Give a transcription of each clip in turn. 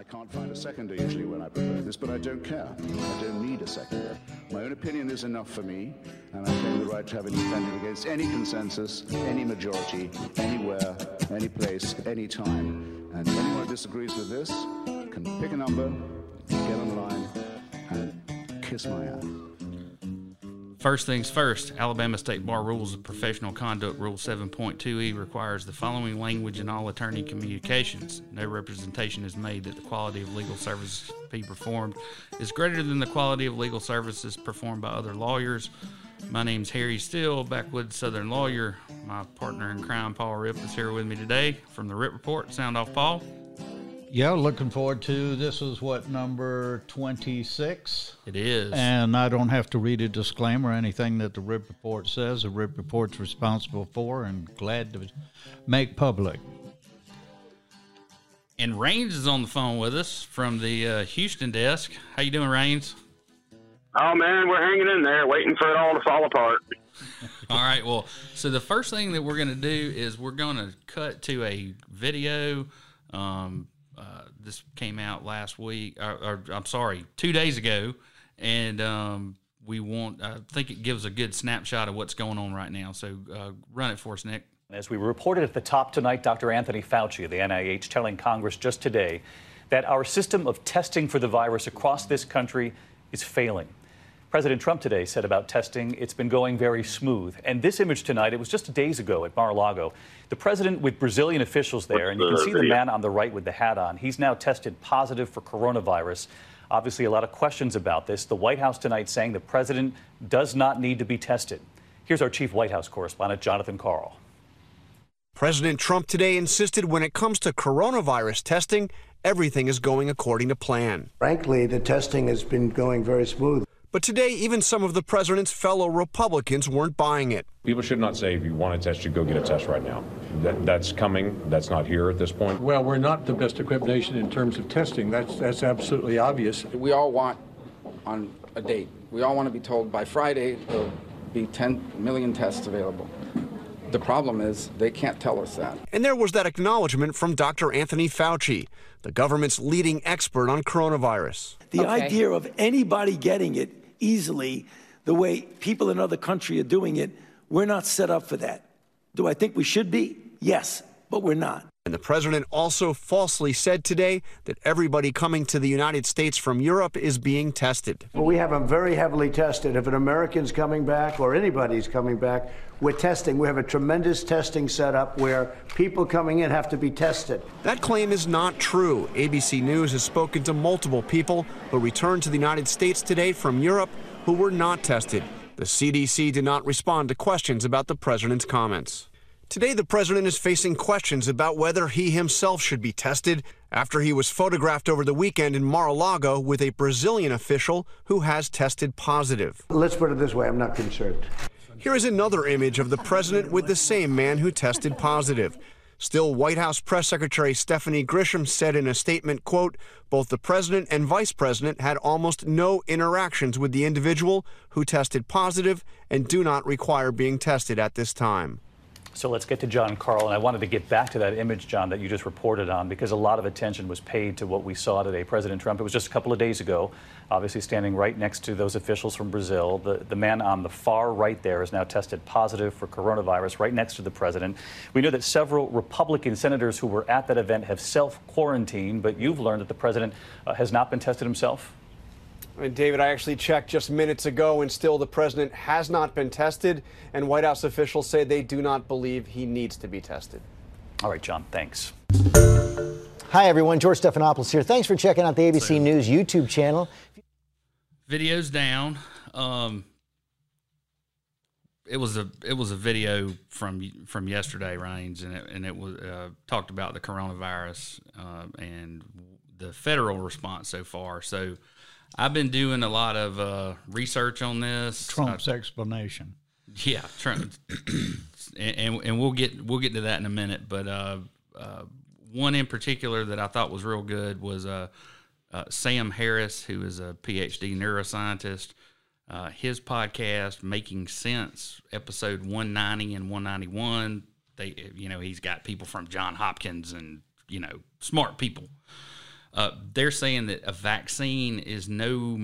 I can't find a seconder usually when I propose this, but I don't care. I don't need a seconder. My own opinion is enough for me, and I claim the right to have it defended against any consensus, any majority, anywhere, any place, any time. And if anyone disagrees with this can pick a number, get online, and kiss my ass. First things first, Alabama State Bar Rules of Professional Conduct Rule 7.2e requires the following language in all attorney communications. No representation is made that the quality of legal services to be performed is greater than the quality of legal services performed by other lawyers. My name's Harry Steele, backwoods Southern lawyer. My partner in crime, Paul Rip, is here with me today from the Rip Report. Sound off, Paul? Yeah, looking forward to this. Is what, number 26? It is. And I don't have to read a disclaimer or anything that the Rip Report says. The Rip Report's responsible for and glad to make public. And Raines is on the phone with us from the Houston desk. How you doing, Raines? Oh, man, we're hanging in there, waiting for it all to fall apart. All right, well, so the first thing that we're going to do is we're going to cut to a video. This came out last week, or I'm sorry, 2 days ago, and I think it gives a good snapshot of what's going on right now. So run it for us, Nick. As we reported at the top tonight, Dr. Anthony Fauci of the NIH telling Congress just today that our system of testing for the virus across this country is failing. President Trump today said about testing, it's been going very smooth. And this image tonight, it was just days ago at Mar-a-Lago. The president with Brazilian officials there, and you can see the man on the right with the hat on. He's now tested positive for coronavirus. Obviously, a lot of questions about this. The White House tonight saying the president does not need to be tested. Here's our chief White House correspondent, Jonathan Karl. President Trump today insisted when it comes to coronavirus testing, everything is going according to plan. Frankly, the testing has been going very smooth. But today, even some of the president's fellow Republicans weren't buying it. People should not say, if you want a test, you go get a test right now. That's coming. That's not here at this point. Well, we're not the best equipped nation in terms of testing. That's absolutely obvious. We all want on a date. We all want to be told by Friday there'll be 10 million tests available. The problem is they can't tell us that. And there was that acknowledgement from Dr. Anthony Fauci, the government's leading expert on coronavirus. The idea of anybody getting it easily, the way people in other countries are doing it, we're not set up for that. Do I think we should be? Yes, but we're not. And the president also falsely said today that everybody coming to the United States from Europe is being tested. Well, we have them very heavily tested. If an American's coming back or anybody's coming back, we're testing. We have a tremendous testing setup where people coming in have to be tested. That claim is not true. ABC News has spoken to multiple people who returned to the United States today from Europe who were not tested. The CDC did not respond to questions about the president's comments. Today, the president is facing questions about whether he himself should be tested after he was photographed over the weekend in Mar-a-Lago with a Brazilian official who has tested positive. Let's put it this way, I'm not concerned. Here is another image of the president with the same man who tested positive. Still, White House Press Secretary Stephanie Grisham said in a statement, quote, both the president and vice president had almost no interactions with the individual who tested positive and do not require being tested at this time. So let's get to John Karl, and I wanted to get back to that image, John, that you just reported on, because a lot of attention was paid to what we saw today. President Trump, it was just a couple of days ago, obviously standing right next to those officials from Brazil. The man on the far right there is now tested positive for coronavirus, right next to the president. We know that several Republican senators who were at that event have self-quarantined, but you've learned that the president has not been tested himself? And David, I actually checked just minutes ago, and still the president has not been tested, and White House officials say they do not believe he needs to be tested. All right, John, thanks. Hi, everyone. George Stephanopoulos here. Thanks for checking out the ABC News YouTube channel. Video's down. It was a video from yesterday, Raines, and it was talked about the coronavirus and the federal response so far. So I've been doing a lot of research on this. Trump's explanation. Yeah, Trump, and we'll get to that in a minute. But one in particular that I thought was real good was Sam Harris, who is a PhD neuroscientist. His podcast, Making Sense, episode 190 and 191. He's got people from Johns Hopkins and smart people. They're saying that a vaccine is no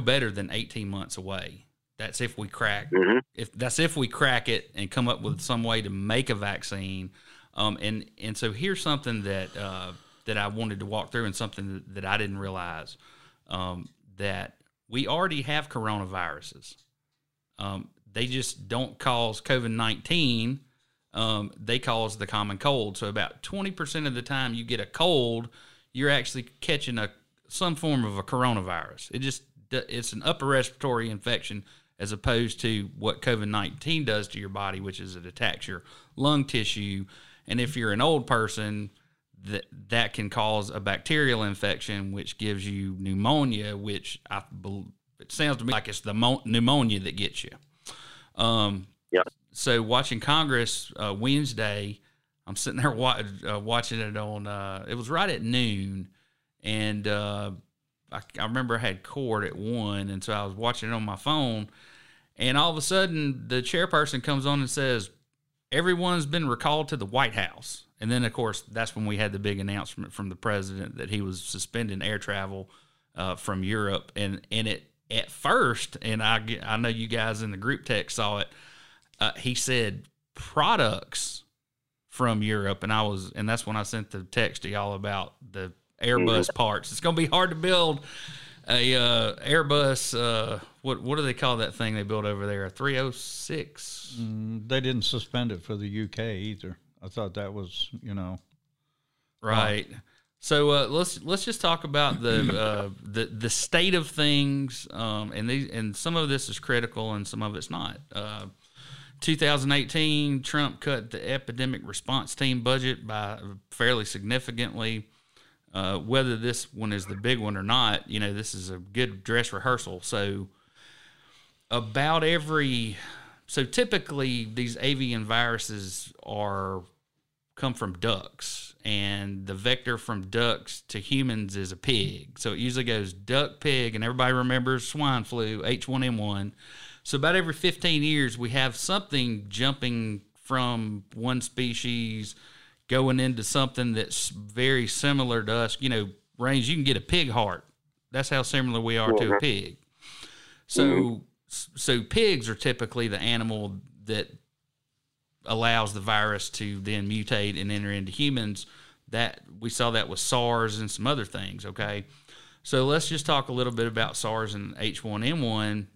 better than 18 months away. That's if we crack. Mm-hmm. That's if we crack it and come up with some way to make a vaccine. And so here's something that that I wanted to walk through, and something that I didn't realize, that we already have coronaviruses. They just don't cause COVID-19. They cause the common cold. So about 20% of the time you get a cold, you're actually catching some form of a coronavirus. It's an upper respiratory infection, as opposed to what COVID-19 does to your body, which is it attacks your lung tissue. And if you're an old person, that can cause a bacterial infection, which gives you pneumonia, which it sounds to me like it's the pneumonia that gets you. Yeah. So watching Congress Wednesday, I'm sitting there watching it on, it was right at noon, and I remember I had court at 1, and so I was watching it on my phone, and all of a sudden the chairperson comes on and says, everyone's been recalled to the White House. And then, of course, that's when we had the big announcement from the president that he was suspending air travel from Europe. And it at first, and I know you guys in the group text saw it, he said products from Europe, and that's when I sent the text to y'all about the Airbus parts. It's going to be hard to build a Airbus. What do they call that thing they built over there? A 306. They didn't suspend it for the UK either. I thought that was, right. So let's just talk about the state of things, and some of this is critical and some of it's not. 2018, Trump cut the epidemic response team budget by fairly significantly. Whether this one is the big one or not, this is a good dress rehearsal. So typically these avian viruses come from ducks, and the vector from ducks to humans is a pig. So it usually goes duck, pig, and everybody remembers swine flu, H1N1. So about every 15 years, we have something jumping from one species going into something that's very similar to us. Range, you can get a pig heart. That's how similar we are to a pig. So pigs are typically the animal that allows the virus to then mutate and enter into humans. That we saw that with SARS and some other things, okay? So let's just talk a little bit about SARS and H1N1.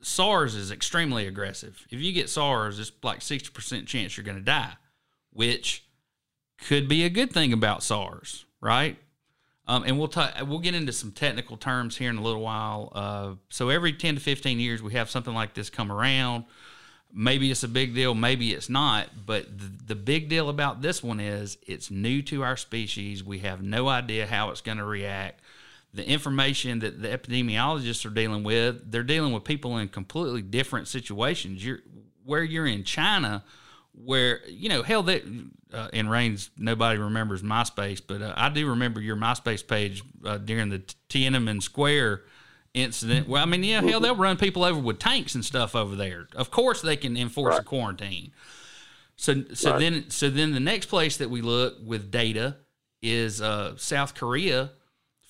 SARS is extremely aggressive. If you get SARS, it's like 60% chance you're going to die, which could be a good thing about SARS, right? And we'll get into some technical terms here in a little while. So every 10 to 15 years, we have something like this come around. Maybe it's a big deal, maybe it's not. But the big deal about this one is it's new to our species. We have no idea how it's going to react. The information that the epidemiologists are dealing with, they're dealing with people in completely different situations. You're in China, where, in Rains, nobody remembers MySpace, but I do remember your MySpace page during the Tiananmen Square incident. Well, they'll run people over with tanks and stuff over there. Of course they can enforce a quarantine. So then the next place that we look with data is South Korea.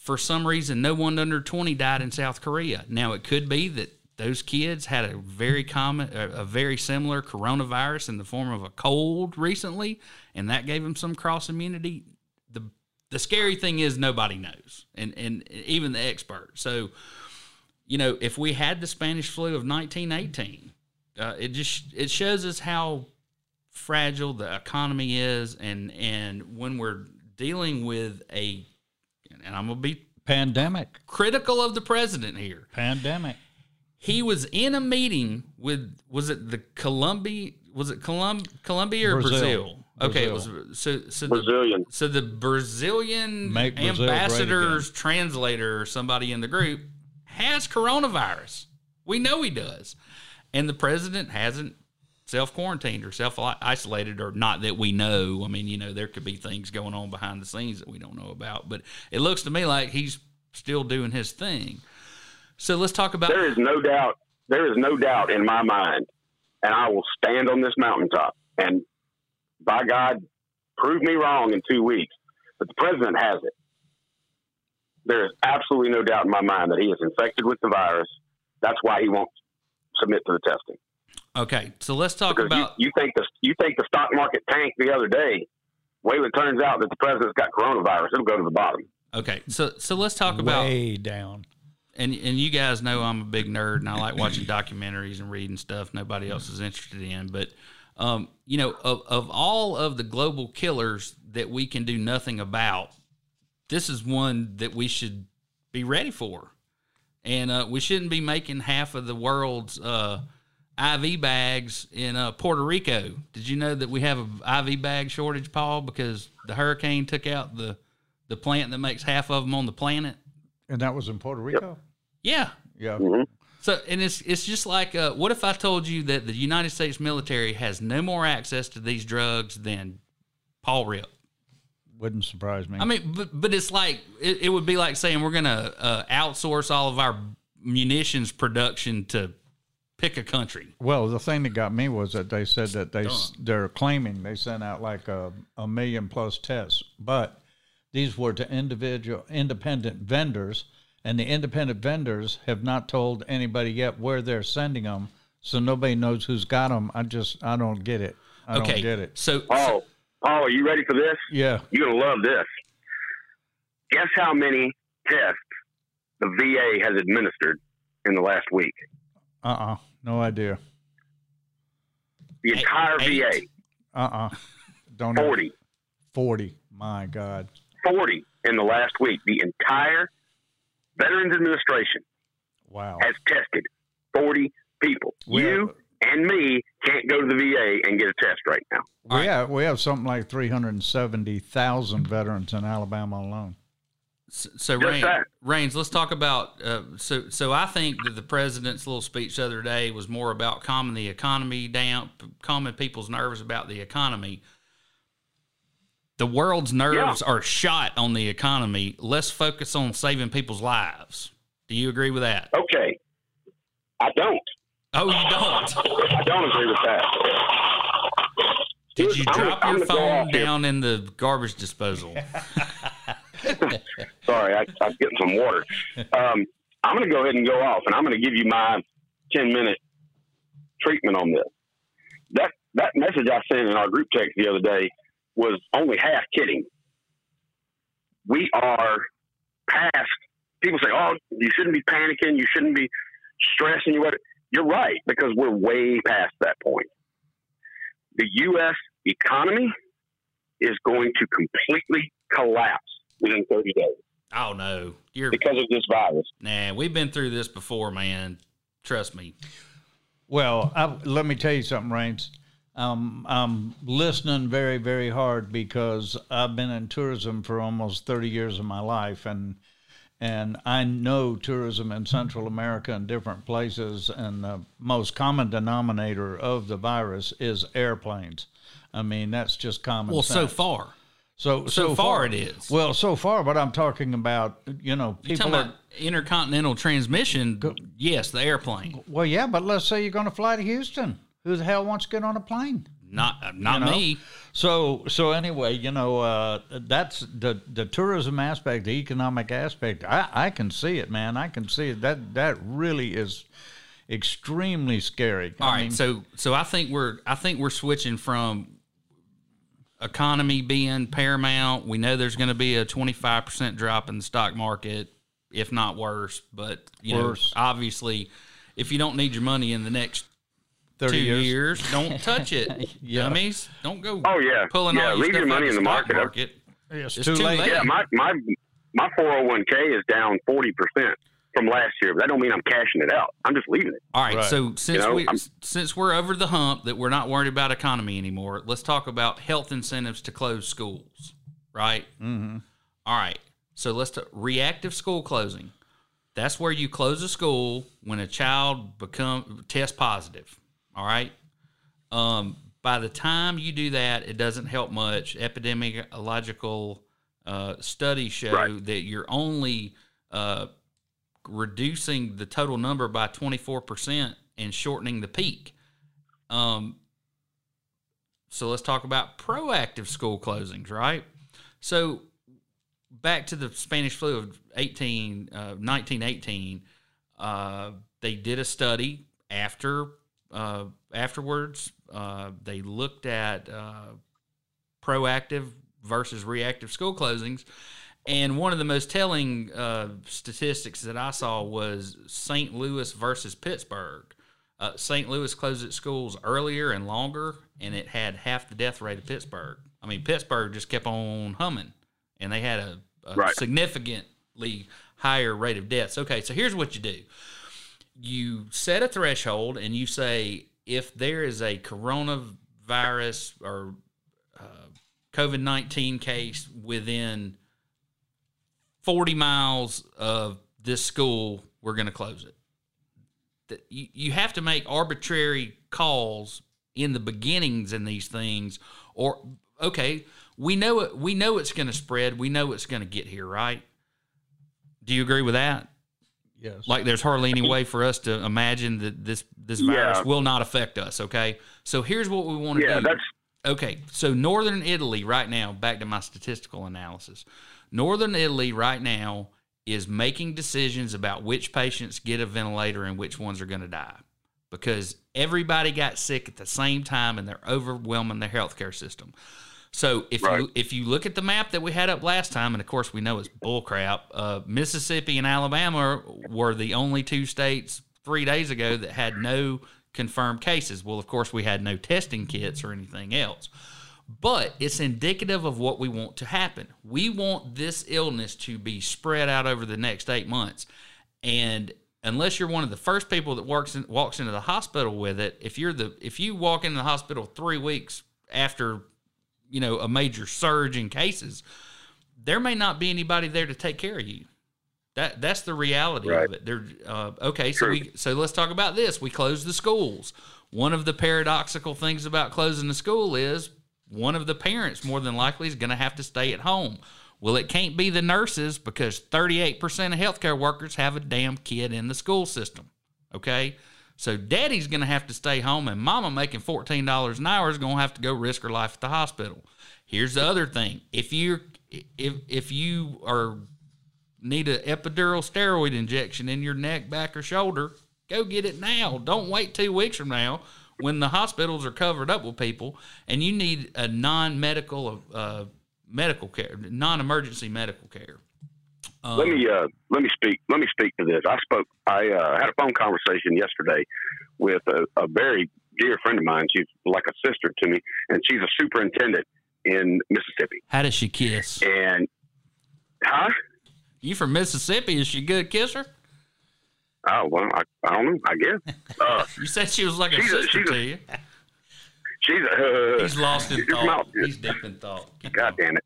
For some reason, no one under 20 died in South Korea. Now, it could be that those kids had a very similar coronavirus in the form of a cold recently, and that gave them some cross immunity. The scary thing is nobody knows, and even the experts. So, if we had the Spanish flu of 1918, it shows us how fragile the economy is, and when we're dealing with a and I'm going to be pandemic critical of the president here. Pandemic. He was in a meeting with, Colombia or Brazil? Okay. Brazil. It was Brazilian. The Brazilian ambassador's translator or somebody in the group has coronavirus. We know he does. And the president hasn't self-quarantined or self-isolated, or not that we know. There could be things going on behind the scenes that we don't know about, but it looks to me like he's still doing his thing. So let's talk about... There is no doubt in my mind, and I will stand on this mountaintop, and by God, prove me wrong in 2 weeks, but the president has it. There is absolutely no doubt in my mind that he is infected with the virus. That's why he won't submit to the testing. Okay, so let's talk about you think the stock market tanked the other day. Well, it turns out that the president's got coronavirus. It'll go to the bottom. Okay, so let's talk about way down. And you guys know I'm a big nerd and I like watching documentaries and reading stuff nobody else is interested in. But you know, of all of the global killers that we can do nothing about, this is one that we should be ready for. And we shouldn't be making half of the world's IV bags in Puerto Rico. Did you know that we have an IV bag shortage, Paul, because the hurricane took out the plant that makes half of them on the planet? And that was in Puerto Rico? Yep. Yeah. Mm-hmm. So, and it's just like, what if I told you that the United States military has no more access to these drugs than Paul Rip? Wouldn't surprise me. I mean, but it's like, it would be like saying we're going to outsource all of our munitions production to pick a country. Well, the thing that got me was that they said that they're claiming they sent out like a million plus tests, but these were to independent vendors, and the independent vendors have not told anybody yet where they're sending them, so nobody knows who's got them. I don't get it. I don't get it. So, Paul, are you ready for this? Yeah. You're going to love this. Guess how many tests the VA has administered in the last week? No idea. The entire VA. Don't know. 40. 40. My God. 40 in the last week. The entire Veterans Administration has tested 40 people. And me can't go to the VA and get a test right now. We have something like 370,000 veterans in Alabama alone. So Reigns, let's talk about so I think that the president's little speech the other day was more about calming the economy down, calming people's nerves about the economy. The world's nerves are shot on the economy. Let's focus on saving people's lives. Do you agree with that? Okay. I don't. Oh, you don't? I don't agree with that. Did you drop your phone down in the garbage disposal? Sorry, I'm getting some water. I'm going to go ahead and go off, and I'm going to give you my 10-minute treatment on this. That message I sent in our group text the other day was only half kidding. We are past. People say, "Oh, you shouldn't be panicking. You shouldn't be stressing." You're right, because we're way past that point. The U.S. economy is going to completely collapse within 30 days. Oh, no. Because of this virus. Nah, we've been through this before, man. Trust me. Well, let me tell you something, Reigns. I'm listening very, very hard because I've been in tourism for almost 30 years of my life, and I know tourism in Central America and different places, and the most common denominator of the virus is airplanes. I mean, that's just common sense. Well, so far. So far it is. Well, so far, but I'm talking about, people. You're talking about intercontinental transmission, yes, the airplane. Well, yeah, but let's say you're going to fly to Houston. Who the hell wants to get on a plane? Not me. So anyway, that's the tourism aspect, the economic aspect. I can see it, man. I can see it. That really is extremely scary. All right. So I think we're switching from economy being paramount. We know there's going to be a 25% drop in the stock market, if not worse. But you know, obviously, if you don't need your money in the next 30 years, don't touch it. Dummies. Don't go pulling all your stuff your money in the market. It's too late. Yeah, my 401k is down 40% from last year, but that don't mean I'm cashing it out. I'm just leaving it. All right, so since we're over the hump that we're not worried about economy anymore, let's talk about health incentives to close schools, right? Mm-hmm. All right, so let's talk reactive school closing. That's where you close a school when a child tests positive. All right. By the time you do that, it doesn't help much. Epidemiological studies show that you're only reducing the total number by 24% and shortening the peak. So let's talk about proactive school closings, right? So back to the Spanish flu of 1918, they did a study afterwards. They looked at proactive versus reactive school closings. And one of the most telling statistics that I saw was St. Louis versus Pittsburgh. St. Louis closed its schools earlier and longer, and it had half the death rate of Pittsburgh. I mean, Pittsburgh just kept on humming, and they had a right. significantly higher rate of deaths. Okay, so here's what you do. You set a threshold, and you say if there is a coronavirus or COVID-19 case within 40 miles of this school, we're going to close it. You have to make arbitrary calls in the beginnings in these things. Or, okay, we know it's going to spread. We know it's going to get here, right? Do you agree with that? Yes. Like there's hardly any way for us to imagine that this virus will not affect us, okay? So here's what we want to do. Okay, so Northern Italy right now, back to my statistical analysis, Northern Italy right now is making decisions about which patients get a ventilator and which ones are going to die because everybody got sick at the same time and they're overwhelming their healthcare system. So if you look at the map that we had up last time, and of course we know it's bullcrap, Mississippi and Alabama were the only two states 3 days ago that had no confirmed cases. Well, of course we had no testing kits or anything else. But it's indicative of what we want to happen. We want this illness to be spread out over the next 8 months. And unless you're one of the first people that walks into the hospital with it, if you walk into the hospital 3 weeks after, you know, a major surge in cases, there may not be anybody there to take care of you. That's the reality of it. So let's talk about this. We closed the schools. One of the paradoxical things about closing the school is one of the parents more than likely is going to have to stay at home. Well, it can't be the nurses because 38% of healthcare workers have a damn kid in the school system, okay? So daddy's going to have to stay home, and mama making $14 an hour is going to have to go risk her life at the hospital. Here's the other thing. If you need an epidural steroid injection in your neck, back, or shoulder, go get it now. Don't wait 2 weeks from now when the hospitals are covered up with people, and you need a non-emergency medical care. Let me speak to this. I had a phone conversation yesterday with a very dear friend of mine. She's like a sister to me, and she's a superintendent in Mississippi. How does she kiss? And huh? You from Mississippi? Is she a good kisser? Oh, well, I don't know. I guess. You said she was like a sister to you. She's he's lost in thought. He's deep in thought. God damn it.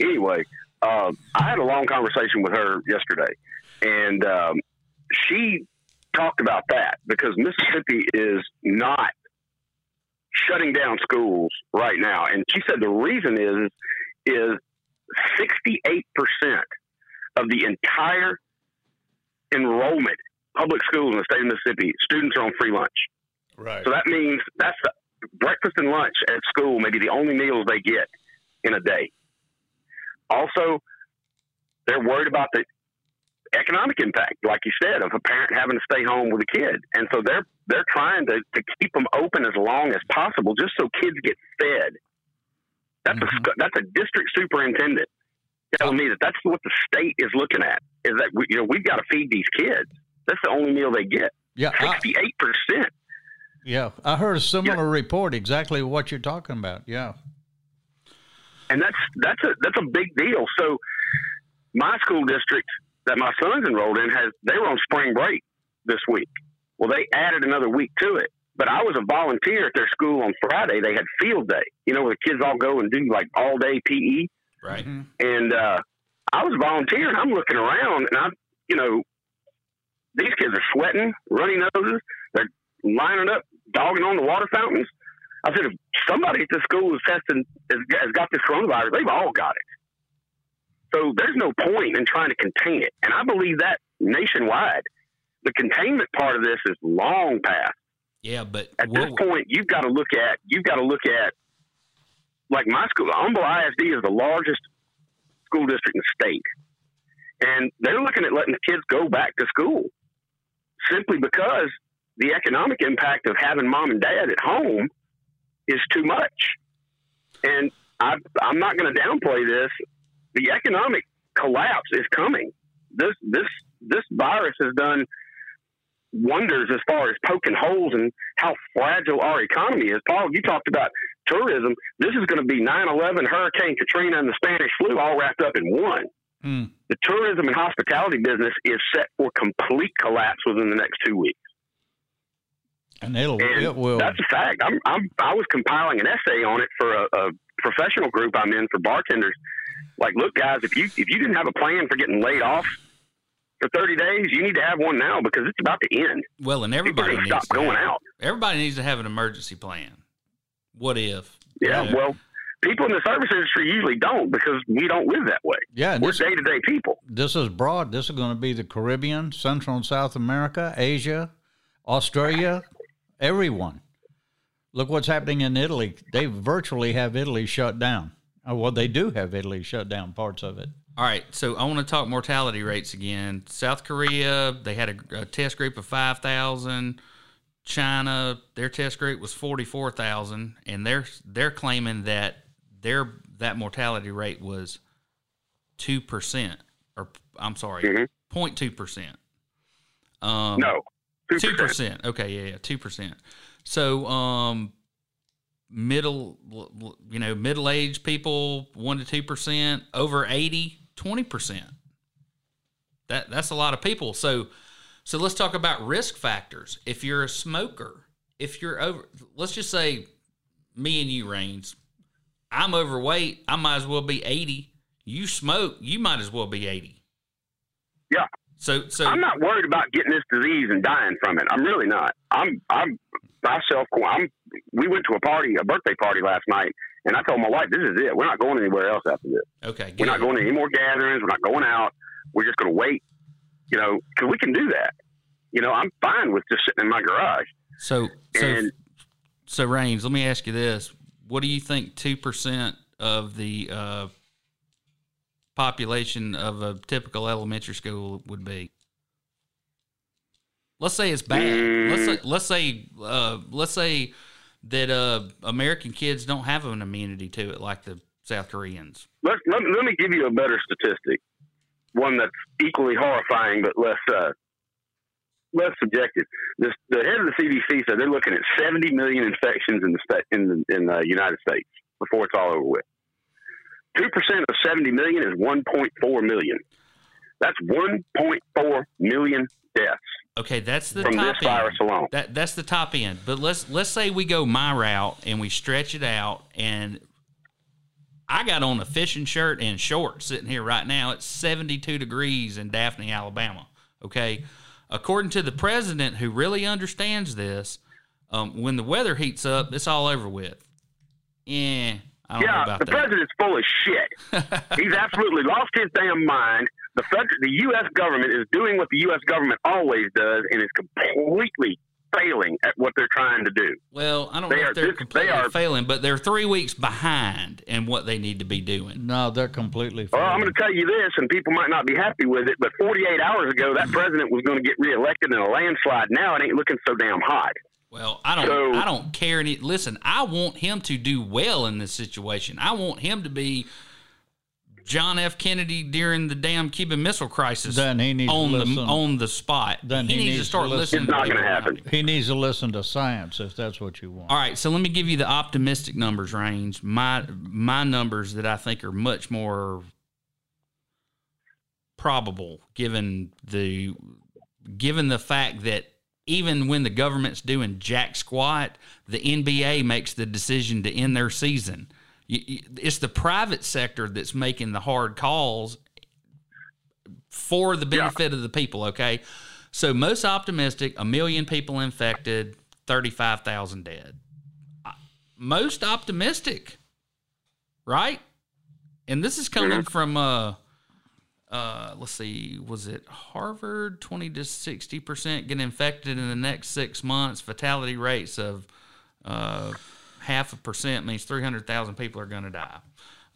Anyway, I had a long conversation with her yesterday, and she talked about that because Mississippi is not shutting down schools right now. And she said the reason is 68% of the entire enrollment public schools in the state of Mississippi, students are on free lunch. Right. So that means that's breakfast and lunch at school may be the only meals they get in a day. Also, they're worried about the economic impact, like you said, of a parent having to stay home with a kid. And so they're trying to keep them open as long as possible just so kids get fed. That's a district superintendent telling me that's what the state is looking at, is that we've got to feed these kids. That's the only meal they get. Yeah, 68%. Yeah, I heard a similar report. Exactly what you're talking about. Yeah, and that's a big deal. So, my school district that my son's enrolled in they were on spring break this week. Well, they added another week to it. But I was a volunteer at their school on Friday. They had field day. Where the kids all go and do like all day PE. Right. And I was volunteering. I'm looking around, and I. These kids are sweating, runny noses. They're lining up, dogging on the water fountains. I said, if somebody at the school is testing, has got this coronavirus, they've all got it. So there's no point in trying to contain it. And I believe that nationwide, the containment part of this is long past. Yeah, but at this point, you've got to look at like my school. Humble ISD is the largest school district in the state. And they're looking at letting kids go back to school simply because the economic impact of having mom and dad at home is too much. And I'm not going to downplay this. The economic collapse is coming. This virus has done wonders as far as poking holes in how fragile our economy is. Paul, you talked about tourism. This is going to be 9/11, Hurricane Katrina, and the Spanish flu all wrapped up in one. Mm. The tourism and hospitality business is set for complete collapse within the next 2 weeks. And it will. That's a fact. I was compiling an essay on it for a professional group I'm in for bartenders. Like, look, guys, if you didn't have a plan for getting laid off for 30 days, you need to have one now because it's about to end. Well, and everybody needs stop to going out. Everybody needs to have an emergency plan. What if? Yeah, well, people in the service industry usually don't because we don't live that way. Yeah, we're day-to-day people. This is broad. This is going to be the Caribbean, Central and South America, Asia, Australia, everyone. Look what's happening in Italy. They virtually have Italy shut down. Oh, well, they do have Italy shut down, parts of it. All right, so I want to talk mortality rates again. South Korea, they had a test group of 5,000. China, their test group was 44,000, and they're claiming that that mortality rate was 2%, or I'm sorry, 0.2%. 2%. Okay, yeah, 2%. So, middle-aged people, 1 to 2%, over 80, 20%. That's a lot of people. So let's talk about risk factors. If you're a smoker, if you're over, let's just say me and you, Raines, I'm overweight, I might as well be 80. You smoke, you might as well be 80. Yeah. So I'm not worried about getting this disease and dying from it. I'm really not. We went to a birthday party last night, and I told my wife, this is it. We're not going anywhere else after this. Okay. We're not going to any more gatherings. We're not going out. We're just going to wait, because we can do that. I'm fine with just sitting in my garage. So Raines, let me ask you this. What do you think 2% of the population of a typical elementary school would be? Let's say it's bad. Let's say that American kids don't have an immunity to it like the South Koreans. Let me give you a better statistic, one that's equally horrifying but less subjective. The head of the CDC said they're looking at 70 million infections in the United States before it's all over with. 2% of 70 million is 1.4 million. That's 1.4 million deaths. Okay, that's the top end. From this virus alone. That's the top end. But let's say we go my route and we stretch it out, and I got on a fishing shirt and shorts sitting here right now. It's 72 degrees in Daphne, Alabama. Okay? According to the president, who really understands this, when the weather heats up, it's all over with. Yeah. The president's full of shit. He's absolutely lost his damn mind. The U.S. government is doing what the U.S. government always does and is completely failing at what they're trying to do. Well, I don't know if they're completely failing, but they're 3 weeks behind in what they need to be doing. No, they're completely failing. Well, I'm going to tell you this, and people might not be happy with it, but 48 hours ago, that president was going to get reelected in a landslide. Now it ain't looking so damn hot. Well, I don't care. Listen, I want him to do well in this situation. I want him to be John F. Kennedy during the damn Cuban Missile Crisis. Then he needs to listen. On the spot. Then he needs to start listening. It's not going to happen. He needs to listen to science if that's what you want. All right, so let me give you the optimistic numbers, Range. My numbers that I think are much more probable, given the fact that even when the government's doing jack squat, the NBA makes the decision to end their season. It's the private sector that's making the hard calls for the benefit of the people, okay? So most optimistic, 1 million people infected, 35,000 dead. Most optimistic, right? And this is coming from... let's see, was it Harvard? 20 to 60% get infected in the next 6 months. Fatality rates of 0.5% means 300,000 people are going to die.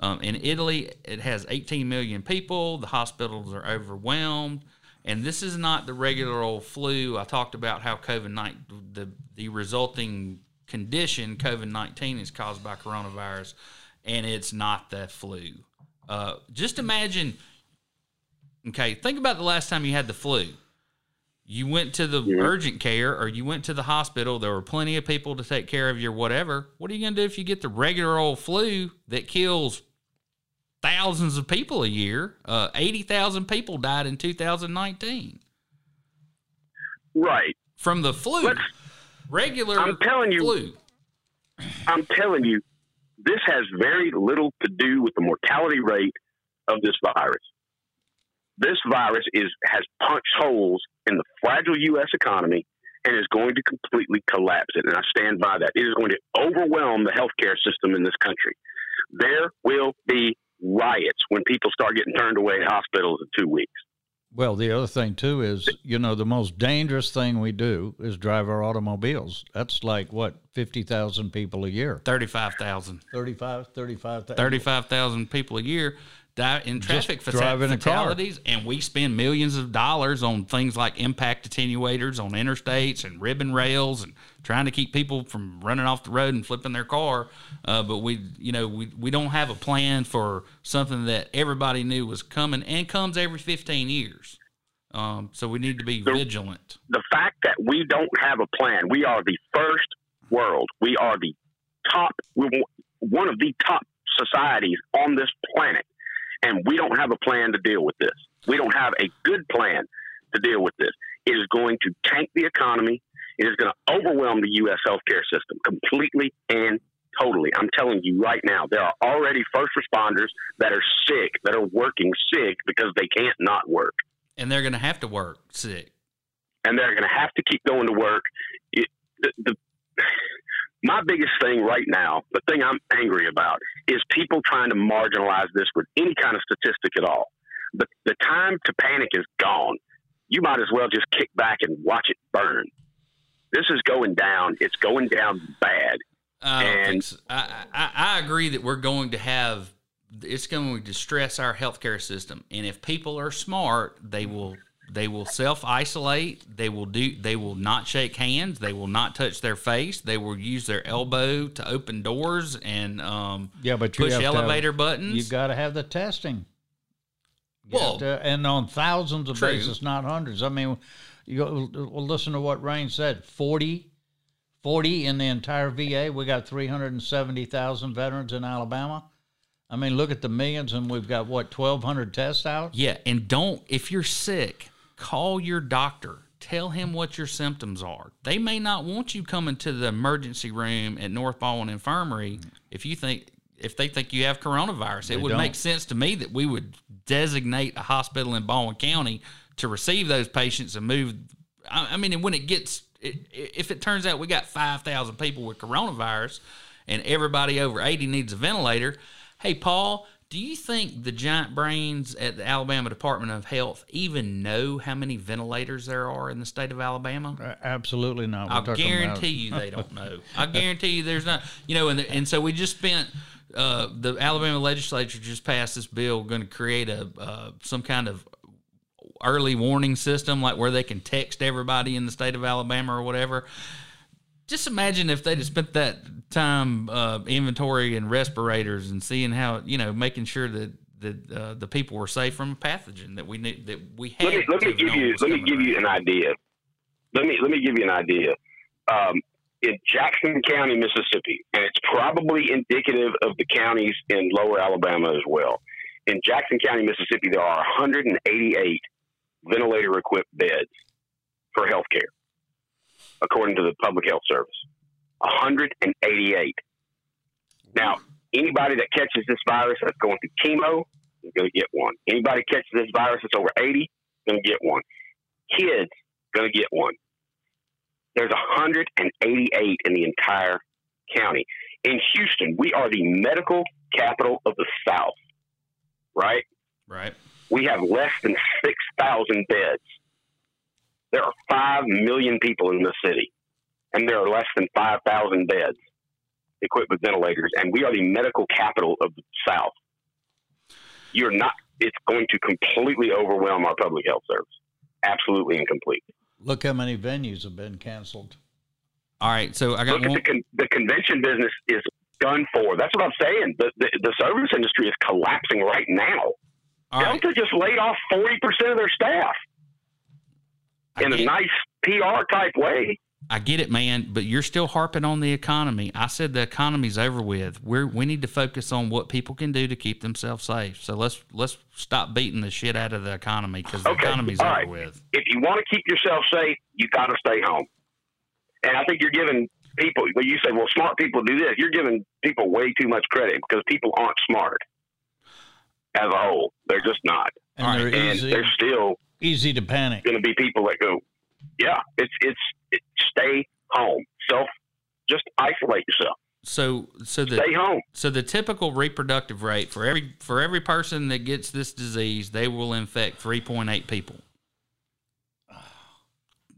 In Italy, it has 18 million people. The hospitals are overwhelmed. And this is not the regular old flu. I talked about how COVID-19, the resulting condition, COVID-19, is caused by coronavirus, and it's not that flu. Just imagine, okay, think about the last time you had the flu. You went to the urgent care or you went to the hospital. There were plenty of people to take care of your whatever. What are you going to do if you get the regular old flu that kills thousands of people a year? 80,000 people died in 2019. Right. From the flu. I'm telling you, this has very little to do with the mortality rate of this virus. This virus has punched holes in the fragile U.S. economy and is going to completely collapse it. And I stand by that. It is going to overwhelm the healthcare system in this country. There will be riots when people start getting turned away at hospitals in 2 weeks. Well, the other thing, too, is, you know, the most dangerous thing we do is drive our automobiles. That's like, what, 50,000 people a year? 35,000. 35,000. 35,000 people a year die in traffic fatalities, and we spend millions of dollars on things like impact attenuators on interstates and ribbon rails and trying to keep people from running off the road and flipping their car. But we don't have a plan for something that everybody knew was coming and comes every 15 years. So we need to be vigilant. The fact that we don't have a plan, we are the first world. We are we're one of the top societies on this planet. And we don't have a plan to deal with this. We don't have a good plan to deal with this. It is going to tank the economy. It is going to overwhelm the U.S. healthcare system completely and totally. I'm telling you right now, there are already first responders that are sick, that are working sick because they can't not work. And they're going to have to work sick. And they're going to have to keep going to work. My biggest thing right now, the thing I'm angry about, is people trying to marginalize this with any kind of statistic at all. But the time to panic is gone. You might as well just kick back and watch it burn. This is going down. It's going down bad. I agree that we're going to have – it's going to stress our healthcare system. And if people are smart, they will self-isolate. They will not shake hands. They will not touch their face. They will use their elbow to open doors and push elevator buttons. You've got to have the testing. And on thousands of bases, not hundreds. I mean, listen to what Rain said. 40 in the entire VA. We got 370,000 veterans in Alabama. I mean, look at the millions, and we've got, what, 1,200 tests out? Yeah, and if you're sick, call your doctor. Tell him what your symptoms are. They may not want you coming to the emergency room at North Baldwin Infirmary if they think you have coronavirus. It would make sense to me that we would designate a hospital in Baldwin County to receive those patients and move. I mean, and when it gets, if it turns out we got 5,000 people with coronavirus and everybody over 80 needs a ventilator. Hey, Paul, do you think the giant brains at the Alabama Department of Health even know how many ventilators there are in the state of Alabama? Absolutely not. I guarantee you they don't know. I guarantee you there's not. You know, and so we just spent the Alabama legislature just passed this bill going to create some kind of early warning system, like where they can text everybody in the state of Alabama or whatever. Just imagine if they just spent that time inventory and respirators and seeing how, you know, making sure that the people were safe from a pathogen that we knew that we had. Let me give you an idea. In Jackson County, Mississippi, and it's probably indicative of the counties in Lower Alabama as well. In Jackson County, Mississippi, there are 188 ventilator-equipped beds for healthcare, according to the Public Health Service. 188. Now, anybody that catches this virus that's going through chemo is going to get one. Anybody catches this virus that's over 80 is going to get one. Kids going to get one. There's 188 in the entire county. In Houston, we are the medical capital of the South, right? Right. We have less than 6,000 beds. There are 5 million people in the city, and there are less than 5,000 beds equipped with ventilators, and we are the medical capital of the South. you're not, it's going to completely overwhelm our public health service. Absolutely and completely. Look how many venues have been canceled. All right, so I got the convention business is done for. That's what I'm saying. The service industry is collapsing right now. All Delta just laid off 40% of their staff in a nice PR type way. I get it, man, but you're still harping on the economy. I said the economy's over with. We need to focus on what people can do to keep themselves safe. So let's stop beating the shit out of the economy, because the economy's over with. If you want to keep yourself safe, you got to stay home. And I think you're giving people, when you say, well, smart people do this, you're giving people way too much credit, because people aren't smart as a whole. They're just not. And they're still easy to panic. Going to be people that go, yeah, it's stay home. Just isolate yourself. Stay home. So the typical reproductive rate for every person that gets this disease, they will infect 3.8 people.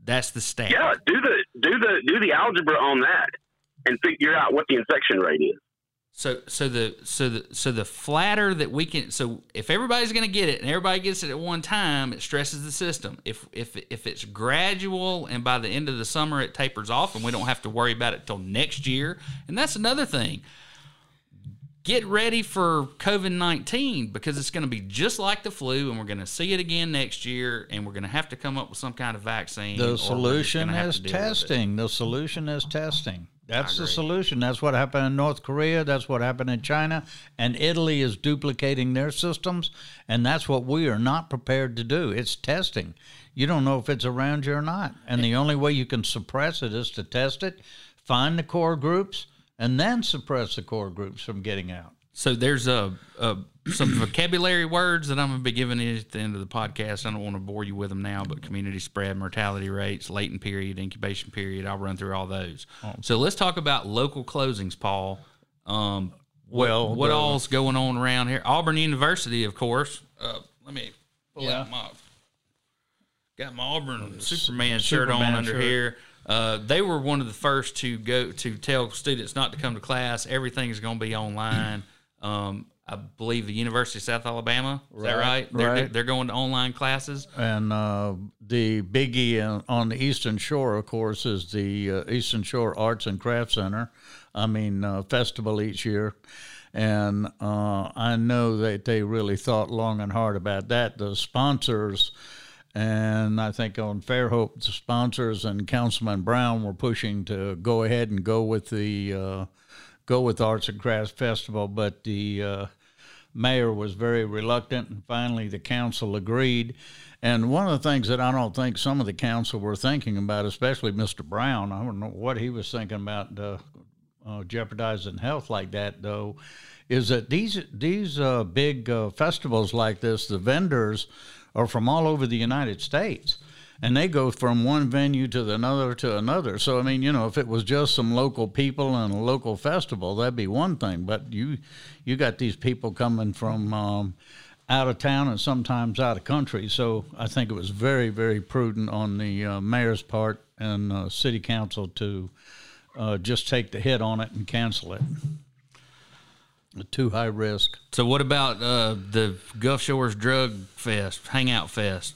That's the stat. Yeah, do the algebra on that and figure out what the infection rate is. So the flatter that we can, so if everybody's going to get it and everybody gets it at one time, it stresses the system. If it's gradual and by the end of the summer it tapers off and we don't have to worry about it till next year, and that's another thing. Get ready for COVID-19, because it's going to be just like the flu, and we're going to see it again next year, and we're going to have to come up with some kind of vaccine. The solution is testing. The solution is testing. That's the solution. That's what happened in North Korea. That's what happened in China. And Italy is duplicating their systems, and that's what we are not prepared to do. It's testing. You don't know if it's around you or not, and the only way you can suppress it is to test it, find the core groups, and then suppress the core groups from getting out. So there's some vocabulary words that I'm going to be giving you at the end of the podcast. I don't want to bore you with them now, but community spread, mortality rates, latent period, incubation period, I'll run through all those. So let's talk about local closings, Paul. What all's going on around here? Auburn University, of course. Let me pull out my... Got my Auburn Superman shirt on under here. They were one of the first to go to tell students not to come to class. Everything is going to be online. I believe the University of South Alabama. Is that right? They're going to online classes. And the biggie on the Eastern Shore, of course, is the Eastern Shore Arts and Crafts Center. Festival each year. And I know that they really thought long and hard about that. The sponsors... And I think on Fairhope, the sponsors and Councilman Brown were pushing to go ahead and go with Arts and Crafts Festival, but the mayor was very reluctant, and finally the council agreed. And one of the things that I don't think some of the council were thinking about, especially Mr. Brown, I don't know what he was thinking about jeopardizing health like that, though, is that these big festivals like this, the vendors are from all over the United States, and they go from one venue to another. So, if it was just some local people and a local festival, that'd be one thing. But you got these people coming from out of town and sometimes out of country. So I think it was very, very prudent on the mayor's part and city council to just take the hit on it and cancel it. Too high risk. So what about the Gulf Shores Drug Fest, Hangout Fest?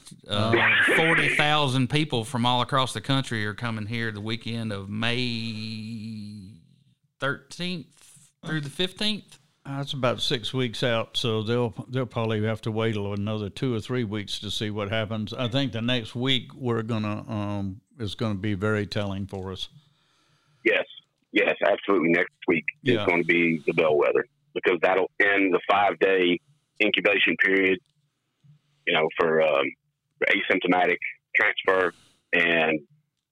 40,000 people from all across the country are coming here the weekend of May 13th through the 15th. That's about 6 weeks out, so they'll probably have to wait another 2 or 3 weeks to see what happens. I think the next week is going to be very telling for us. Yes, absolutely. Next week is going to be the bellwether, because that'll end the 5-day incubation period, for asymptomatic transfer, and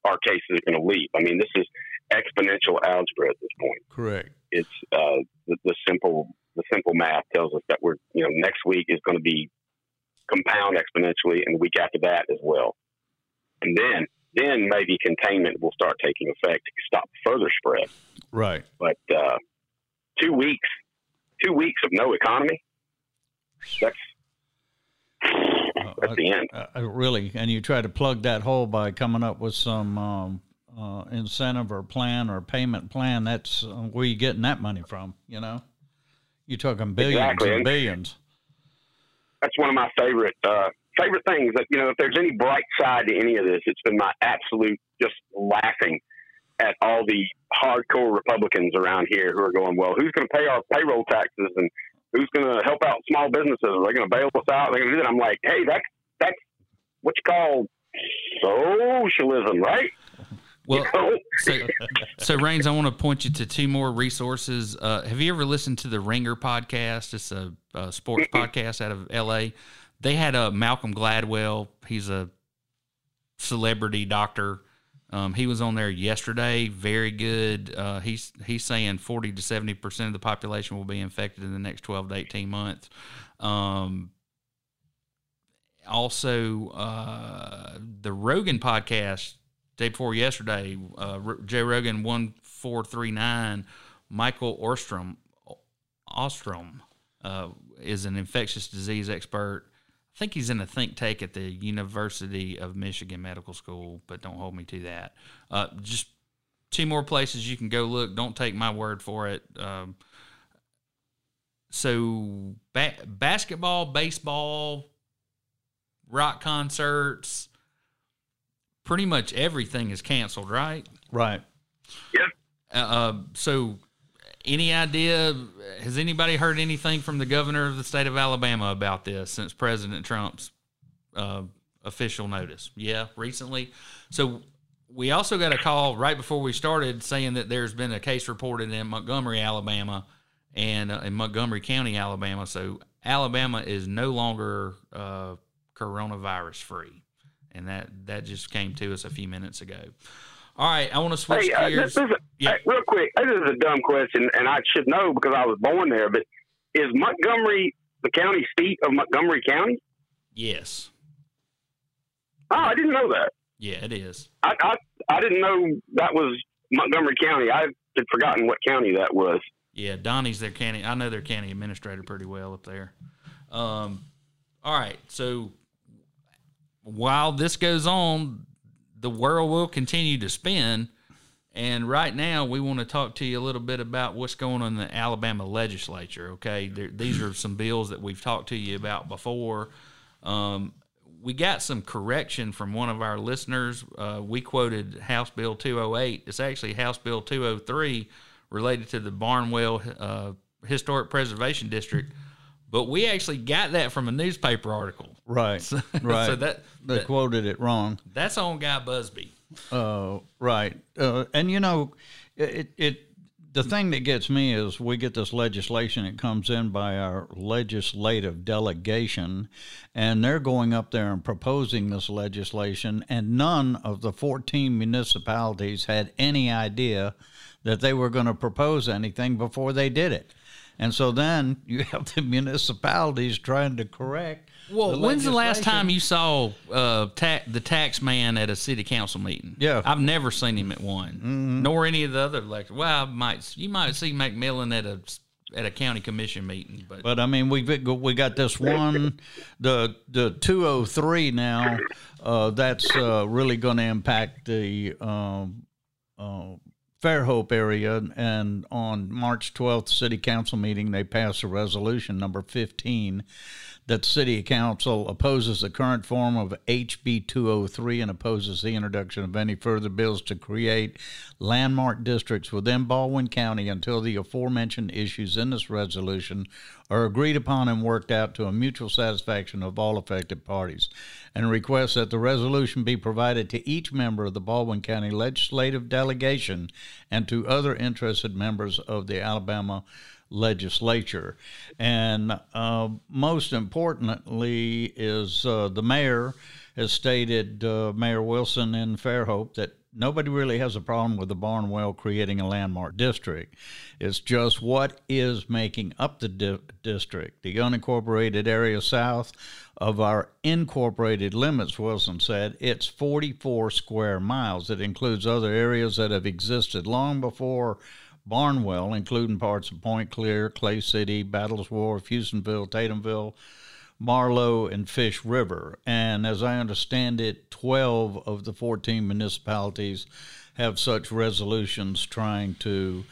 our cases are going to leap. This is exponential algebra at this point. Correct. It's the simple math tells us that we're next week is going to be compound exponentially, and the week after that as well, and then maybe containment will start taking effect to stop further spread. Right. But 2 weeks of no economy, that's the end. Really, and you try to plug that hole by coming up with some incentive or plan or payment plan. That's where you're getting that money from, You're talking billions and billions. that's one of my favorite things. That, you know, if there's any bright side to any of this, it's been my absolute just laughing at all the hardcore Republicans around here who are going, well, who's going to pay our payroll taxes and who's going to help out small businesses? Are they going to bail us out? Are they going to do that? I'm like, hey, that's what you call socialism, right? Well, so Rains, I want to point you to two more resources. Have you ever listened to the Ringer podcast? It's a sports podcast out of L.A. They had Malcolm Gladwell. He's a celebrity doctor. He was on there yesterday. Very good. He's saying 40 to 70% of the population will be infected in the next 12 to 18 months. Also, the Rogan podcast. Day before yesterday, Joe Rogan 1439, Michael Ostrom is an infectious disease expert. I think he's in a think tank at the University of Michigan Medical School, but don't hold me to that. Just two more places you can go look. Don't take my word for it. So basketball, baseball, rock concerts, pretty much everything is canceled, right? Right. Yep. So any idea, has anybody heard anything from the governor of the state of Alabama about this since President Trump's official notice? Yeah, recently. So we also got a call right before we started saying that there's been a case reported in Montgomery, Alabama, and in Montgomery County, Alabama. So Alabama is no longer coronavirus-free. And that just came to us a few minutes ago. All right, I want to switch gears. Real quick, this is a dumb question, and I should know because I was born there, but is Montgomery the county seat of Montgomery County? Yes. Oh, I didn't know that. Yeah, it is. I didn't know that was Montgomery County. I had forgotten what county that was. Yeah, Donnie's their county. I know their county administrator pretty well up there. All right, so while this goes on, the world will continue to spin. And right now, we want to talk to you a little bit about what's going on in the Alabama legislature, okay? These are some bills that we've talked to you about before. We got some correction from one of our listeners. We quoted House Bill 208. It's actually House Bill 203 related to the Barnwell Historic Preservation District. But we actually got that from a newspaper article. Right, right. So they quoted it wrong. That's on Guy Busby. Right. And, you know, the thing that gets me is we get this legislation. It comes in by our legislative delegation, and they're going up there and proposing this legislation, and none of the 14 municipalities had any idea that they were going to propose anything before they did it. And so then you have the municipalities trying to correct. Well, when's the last time you saw the tax man at a city council meeting? Yeah. I've never seen him at one, nor any of the other elections. Well, you might see McMillan at a county commission meeting. But I mean, we got this one, the 203 now, that's really going to impact the Fairhope area, and on March 12th city council meeting they passed a resolution number 15 that city council opposes the current form of HB 203 and opposes the introduction of any further bills to create landmark districts within Baldwin County until the aforementioned issues in this resolution are agreed upon and worked out to a mutual satisfaction of all affected parties, and requests that the resolution be provided to each member of the Baldwin County Legislative Delegation and to other interested members of the Alabama legislature. And most importantly is the mayor has stated, Mayor Wilson in Fairhope, that nobody really has a problem with the Barnwell creating a landmark district. It's just what is making up the district. The unincorporated area south of our incorporated limits, Wilson said, it's 44 square miles. It includes other areas that have existed long before Barnwell, including parts of Point Clear, Clay City, Battles Wharf, Houstonville, Tatumville, Marlowe, and Fish River. And as I understand it, 12 of the 14 municipalities have such resolutions trying to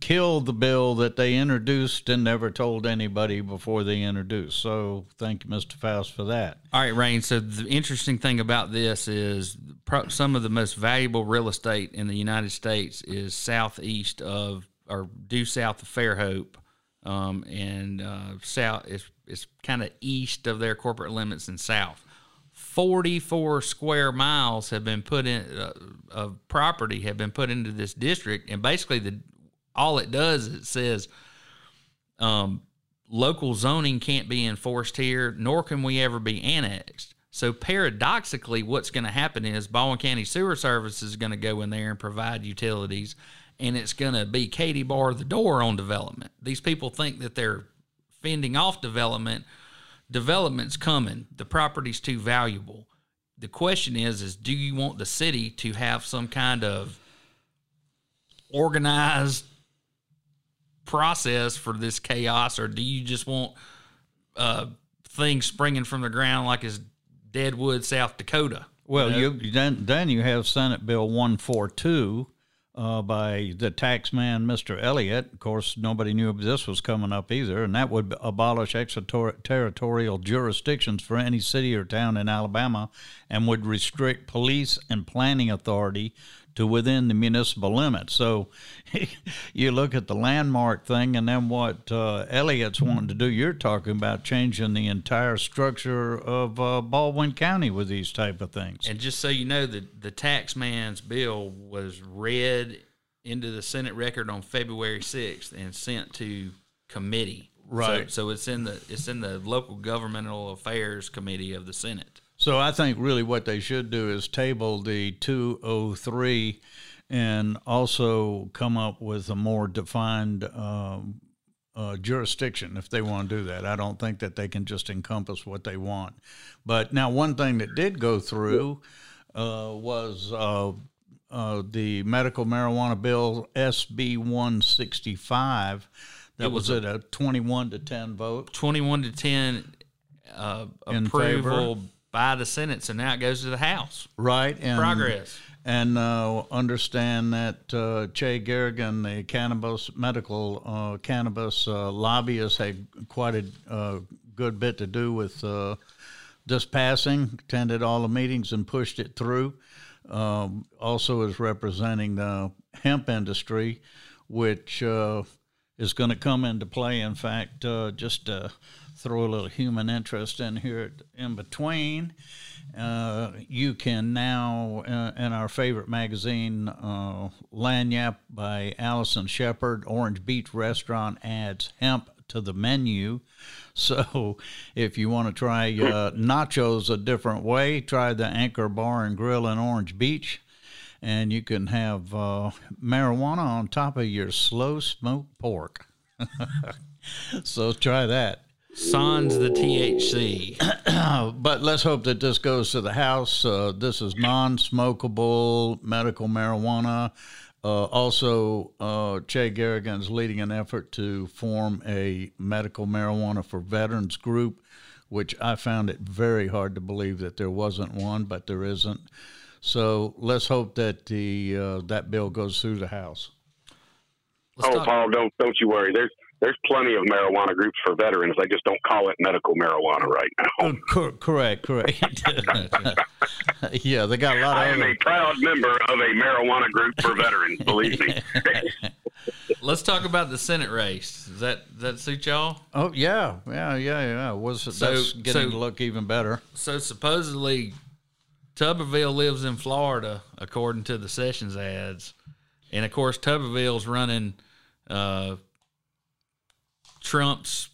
kill the bill that they introduced and never told anybody before they introduced. So thank you, Mr. Faust, for that. All right, Rain. So the interesting thing about this is some of the most valuable real estate in the United States is southeast of, or due south of Fairhope, and south it's kind of east of their corporate limits and south. 44 square miles have been put in of property have been put into this district, and basically all it does is it says local zoning can't be enforced here, nor can we ever be annexed. So paradoxically, what's going to happen is Baldwin County Sewer Service is going to go in there and provide utilities, and it's going to be Katie bar the door on development. These people think that they're fending off development. Development's coming. The property's too valuable. The question is do you want the city to have some kind of organized process for this chaos, or do you just want things springing from the ground like it's Deadwood, South Dakota? Well, you know? Then you have Senate Bill 142 by the tax man, Mr. Elliott. Of course, nobody knew this was coming up either, and that would abolish extraterritorial jurisdictions for any city or town in Alabama and would restrict police and planning authority to within the municipal limits. So you look at the landmark thing, and then what Elliott's wanting to do, you're talking about changing the entire structure of Baldwin County with these type of things. And just so you know, the tax man's bill was read into the Senate record on February 6th and sent to committee. Right. So it's in the local governmental affairs committee of the Senate. So I think really what they should do is table the 203 and also come up with a more defined jurisdiction if they want to do that. I don't think that they can just encompass what they want. But now one thing that did go through was the medical marijuana bill, SB 165. That was at a 21-10 vote. 21-10 approval by the Senate, so now it goes to the House. Right. And, progress. And understand that Che Garrigan, the medical cannabis lobbyist, had quite a good bit to do with this passing, attended all the meetings and pushed it through. Also is representing the hemp industry, which is going to come into play. In fact, just throw a little human interest in here in between. You can now, in our favorite magazine, Lanyap by Allison Shepherd, Orange Beach restaurant adds hemp to the menu. So if you want to try nachos a different way, try the Anchor Bar and Grill in Orange Beach. And you can have marijuana on top of your slow-smoked pork. So try that. Sans the THC. But let's hope that this goes to the House. This is non-smokable medical marijuana. Also, Che Garrigan is leading an effort to form a medical marijuana for veterans group, which I found it very hard to believe that there wasn't one, but there isn't. So let's hope that that bill goes through the House. Paul, don't you worry. There's plenty of marijuana groups for veterans. They just don't call it medical marijuana right now. Correct. Yeah, they got a lot of... I am a proud member of a marijuana group for veterans, believe me. Let's talk about the Senate race. Does that suit y'all? Oh, yeah. That's getting to look even better. So supposedly, Tuberville lives in Florida, according to the Sessions ads. And, of course, Tuberville's running... Trump's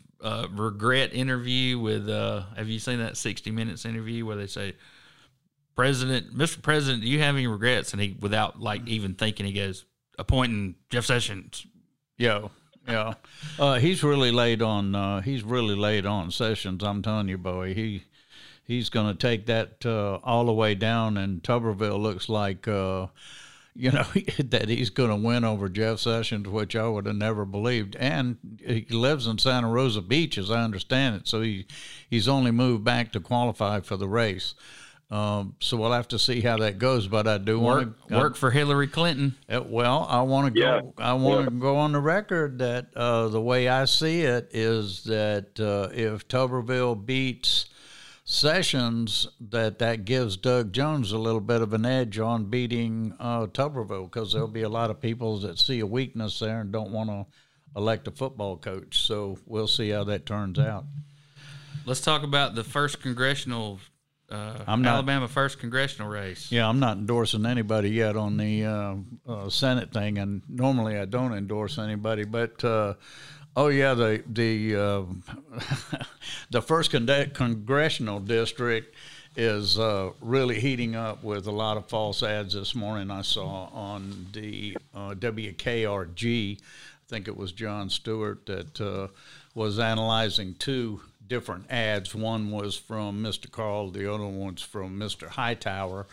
regret interview with, have you seen that 60 Minutes interview where they say, Mr. President, do you have any regrets? And he, without like even thinking, he goes, appointing Jeff Sessions. Yeah. He's really laid on Sessions. I'm telling you, boy, he's going to take that all the way down, and Tuberville looks like, that he's going to win over Jeff Sessions, which I would have never believed. And he lives in Santa Rosa Beach, as I understand it, so he's only moved back to qualify for the race. So we'll have to see how that goes. But I do want to work for Hillary Clinton. Well, I want to go. I want to go on the record that the way I see it is that if Tuberville beats Sessions, that gives Doug Jones a little bit of an edge on beating Tuberville, because there'll be a lot of people that see a weakness there and don't want to elect a football coach. So we'll see how that turns out. Let's talk about the first congressional. Alabama first congressional race. Yeah, I'm not endorsing anybody yet on the Senate thing, and normally I don't endorse anybody. But the first congressional district is really heating up with a lot of false ads. This morning I saw on the WKRG, I think it was John Stewart that was analyzing two different ads. One was from Mr. Carl, the other one's from Mr. Hightower.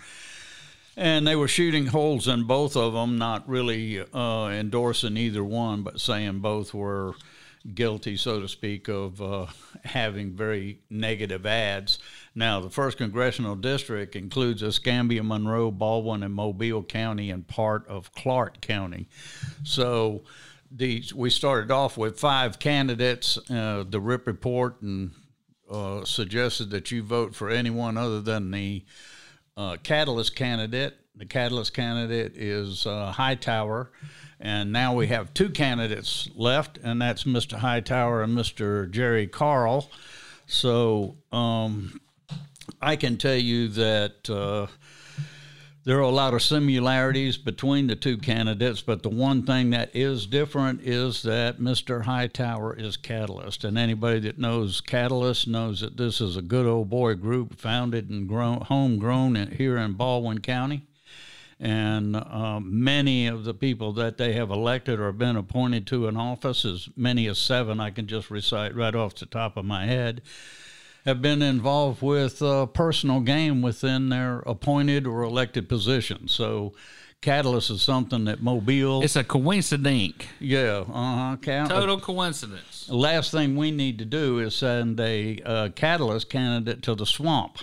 And they were shooting holes in both of them, not really endorsing either one, but saying both were guilty, so to speak, of having very negative ads. Now, the first congressional district includes Escambia, Monroe, Baldwin, and Mobile County and part of Clark County. So we started off with five candidates. The Rip Report and suggested that you vote for anyone other than the Catalyst candidate. The Catalyst candidate is Hightower, and now we have two candidates left, and that's Mr. Hightower and Mr. Jerry Carl. So I can tell you that there are a lot of similarities between the two candidates, but the one thing that is different is that Mr. Hightower is Catalyst, and anybody that knows Catalyst knows that this is a good old boy group founded and homegrown here in Baldwin County, and many of the people that they have elected or been appointed to an office, as many as seven, I can just recite right off the top of my head, have been involved with personal gain within their appointed or elected position. So Catalyst is something that Mobile... It's a coincidence. Yeah. Total coincidence. Last thing we need to do is send a Catalyst candidate to the swamp.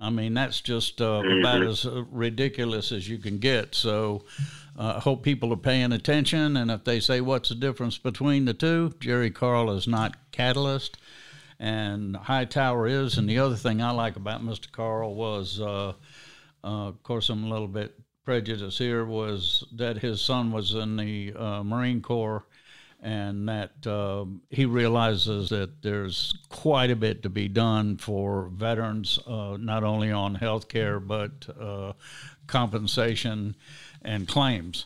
I mean, that's just about as ridiculous as you can get. So I hope people are paying attention. And if they say, what's the difference between the two? Jerry Carl is not Catalyst, and Hightower is. And the other thing I like about Mr. Carl was, of course, I'm a little bit prejudiced here, was that his son was in the Marine Corps, and that he realizes that there's quite a bit to be done for veterans, not only on health care, but compensation and claims.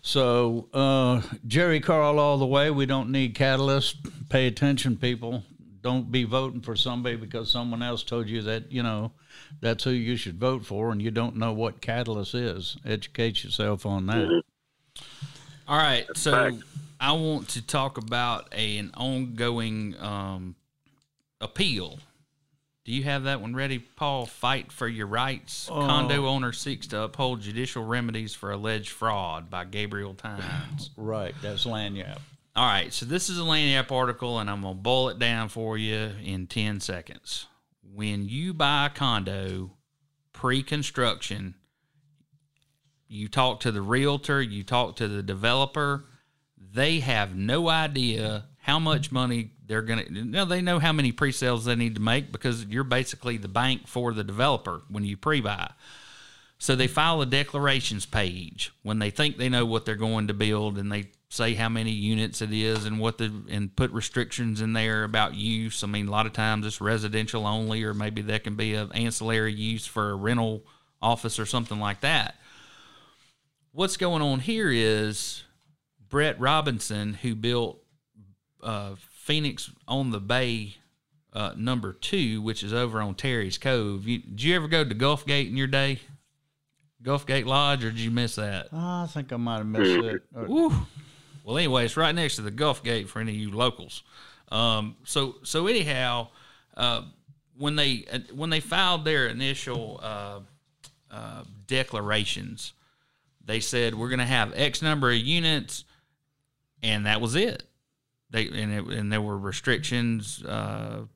So Jerry Carl all the way. We don't need Catalyst. Pay attention, people. Don't be voting for somebody because someone else told you that, you know, that's who you should vote for, and you don't know what Catalyst is. Educate yourself on that. Mm-hmm. All right. That's so fact. I want to talk about an ongoing appeal. Do you have that one ready, Paul? Fight for Your Rights. Condo owner seeks to uphold judicial remedies for alleged fraud by Gabriel Times. Right. That's Lanyap. All right, so this is a Lanyap article, and I'm going to boil it down for you in 10 seconds. When you buy a condo pre-construction, you talk to the realtor, you talk to the developer. They have no idea how much money they're going to – no, they know how many pre-sales they need to make because you're basically the bank for the developer when you pre-buy. So they file a declarations page when they think they know what they're going to build, and they – say how many units it is and what and put restrictions in there about use. I mean, a lot of times it's residential only, or maybe that can be an ancillary use for a rental office or something like that. What's going on here is Brett Robinson, who built Phoenix on the Bay number 2, which is over on Terry's Cove. Did you ever go to Gulf Gate in your day? Gulf Gate Lodge, or did you miss that? I think I might have missed it. Woo. Well, anyway, it's right next to the Gulf Gate for any of you locals. So anyhow, when they filed their initial declarations, they said we're going to have X number of units, and that was it. And there were restrictions and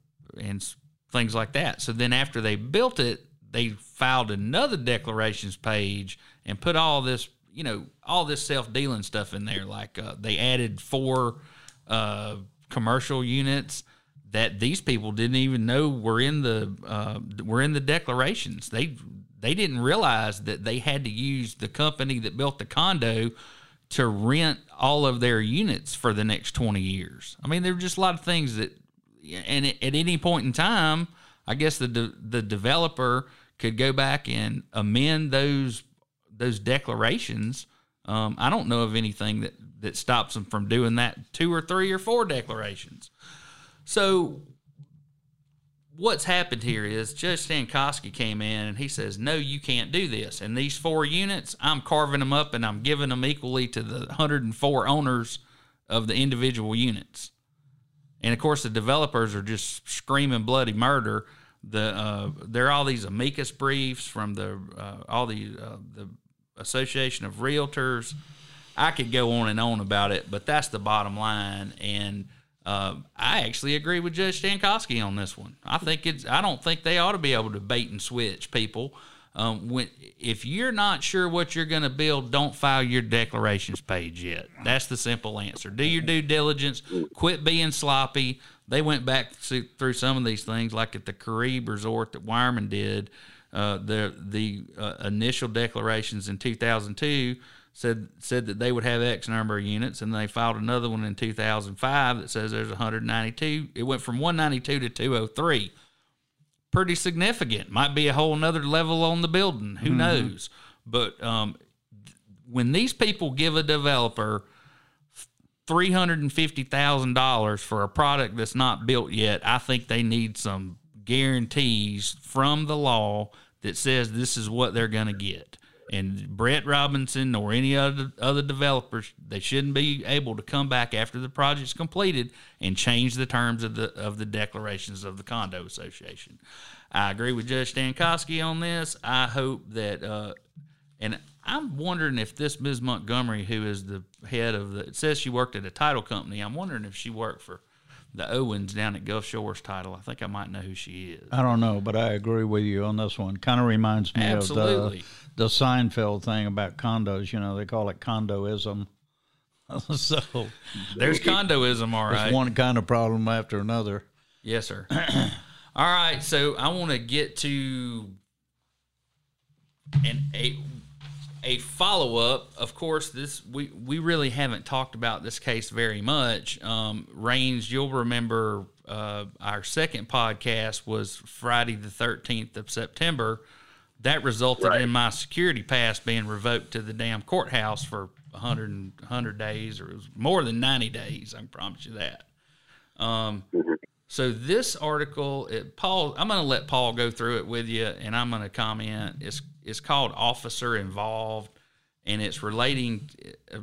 things like that. So then after they built it, they filed another declarations page and put all this, you know, all this self-dealing stuff in there. Like they added 4 commercial units that these people didn't even know were in the declarations. They didn't realize that they had to use the company that built the condo to rent all of their units for the next 20 years. I mean, there were just a lot of things that, and at any point in time, I guess the developer could go back and amend those declarations. I don't know of anything that stops them from doing that 2 or 3 or 4 declarations. So what's happened here is Judge Stankowski came in and he says, no, you can't do this. And these 4 units, I'm carving them up and I'm giving them equally to the 104 owners of the individual units. And, of course, the developers are just screaming bloody murder. There are all these amicus briefs from the Association of Realtors. I could go on and on about it, but that's the bottom line. And I actually agree with Judge Stankowski on this one. I don't think they ought to be able to bait and switch people. If you're not sure what you're going to build, don't file your declarations page yet. That's the simple answer. Do your due diligence. Quit being sloppy. They went back through some of these things, like at the Carib Resort that Wireman did. The initial declarations in 2002 said that they would have X number of units, and they filed another one in 2005 that says there's 192. It went from 192 to 203. Pretty significant. Might be a whole nother level on the building. Who knows? But when these people give a developer $350,000 for a product that's not built yet, I think they need some guarantees from the law that says this is what they're going to get. And Brett Robinson or any other developers, they shouldn't be able to come back after the project's completed and change the terms of the declarations of the condo association. I agree with Judge Stankowski on this. I hope that, and I'm wondering if this Ms. Montgomery, who is the head of it says she worked at a title company. I'm wondering if she worked for the Owens down at Gulf Shores title. I think I might know who she is. I don't know, but I agree with you on this one. Kind of reminds me of the Seinfeld thing about condos. You know, they call it condoism. So there's condoism, all right. There's one kind of problem after another. Yes, sir. All right, so I want to get to a follow-up. Of course, this we really haven't talked about this case very much. Rains, you'll remember our second podcast was Friday the 13th of September. That resulted in my security pass being revoked to the damn courthouse for 100 days, or it was more than 90 days, I can promise you that. So this article, I'm going to let Paul go through it with you, and I'm going to comment. It's called Officer Involved, and it's relating.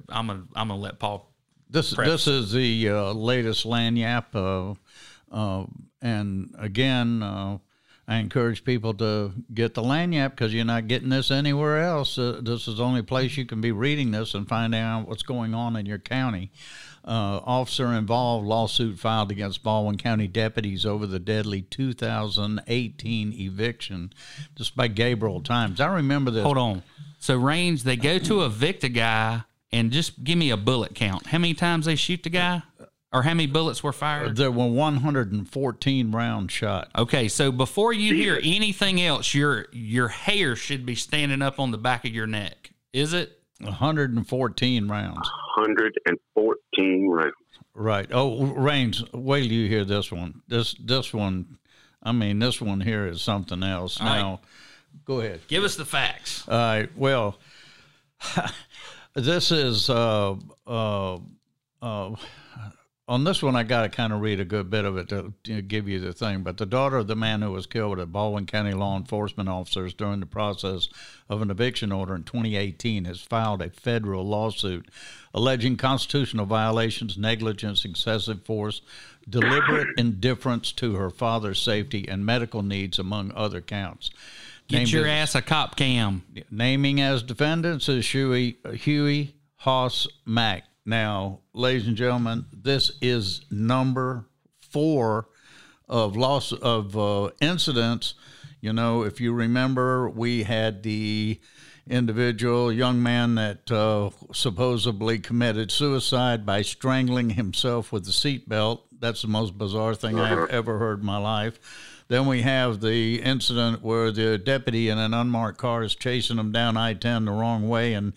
I'm going to let Paul. This is the latest Lanyap, and again, I encourage people to get the Lanyap because you're not getting this anywhere else. This is the only place you can be reading this and finding out what's going on in your county. Officer involved lawsuit filed against Baldwin County deputies over the deadly 2018 eviction. Just by Gabriel Times. I remember this. Hold on. So, Rains, they go to evict a guy and just give me a bullet count. How many times they shoot the guy? Or how many bullets were fired? There were 114 rounds shot. Okay, so before you hear anything else, your hair should be standing up on the back of your neck. Is it? 114 rounds. 114 rounds. Right. Oh, Rains, wait till you hear this one. This one, I mean, this one here is something else. All now, right. Go ahead. Give us the facts. All right. Well, this is on this one, I got to kind of read a good bit of it to give you the thing. But the daughter of the man who was killed at Baldwin County law enforcement officers during the process of an eviction order in 2018 has filed a federal lawsuit alleging constitutional violations, negligence, excessive force, deliberate indifference to her father's safety and medical needs, among other counts. Get your ass a cop cam. Naming as defendants is Huey Hoss Mack. Now, ladies and gentlemen, this is number 4 of incidents. You know, if you remember, we had the individual, young man that supposedly committed suicide by strangling himself with a seatbelt. That's the most bizarre thing I've ever heard in my life. Then we have the incident where the deputy in an unmarked car is chasing him down I-10 the wrong way, and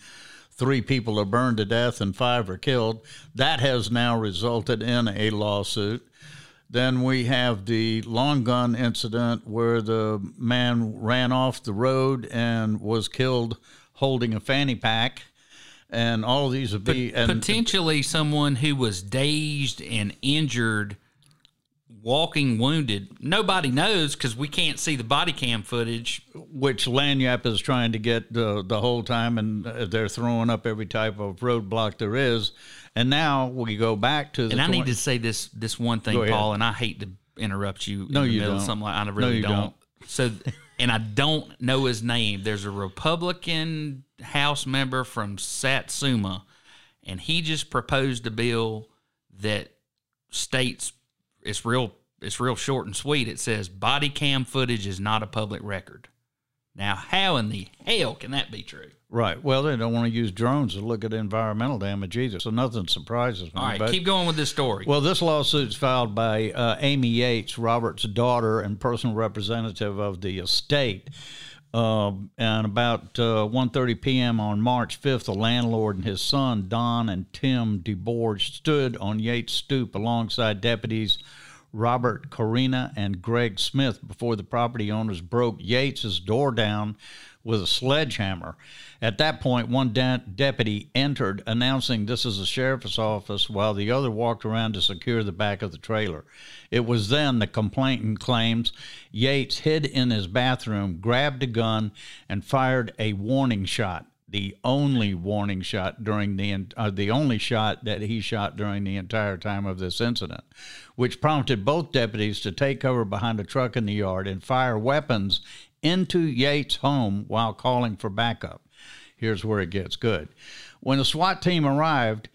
3 people are burned to death and 5 are killed. That has now resulted in a lawsuit. Then we have the long gun incident where the man ran off the road and was killed holding a fanny pack. And all of these would be... potentially someone who was dazed and injured, walking wounded. Nobody knows because we can't see the body cam footage. Which Lanyap is trying to get the whole time, and they're throwing up every type of roadblock there is. And now we go back to the... And I need to say this one thing, Paul, and I hate to interrupt you in the middle of something. Like, I really don't. So... And I don't know his name. There's a Republican House member from Satsuma, and he just proposed a bill that states, it's real short and sweet. It says body cam footage is not a public record. Now, how in the hell can that be true? Right. Well, they don't want to use drones to look at environmental damage either, so nothing surprises me. All right, keep going with this story. Well, this lawsuit's filed by Amy Yates, Robert's daughter and personal representative of the estate. And about 1:30 p.m. on March 5th, the landlord and his son, Don and Tim DeBorge, stood on Yates' stoop alongside deputies Robert Corina and Greg Smith before the property owners broke Yates' door down with a sledgehammer. At that point, one deputy entered, announcing this is a sheriff's office, while the other walked around to secure the back of the trailer. It was then, the complainant claims, Yates hid in his bathroom, grabbed a gun, and fired a warning shot. The only shot that he shot during the entire time of this incident, which prompted both deputies to take cover behind a truck in the yard and fire weapons into Yates' home while calling for backup. Here's where it gets good. When the SWAT team arrived,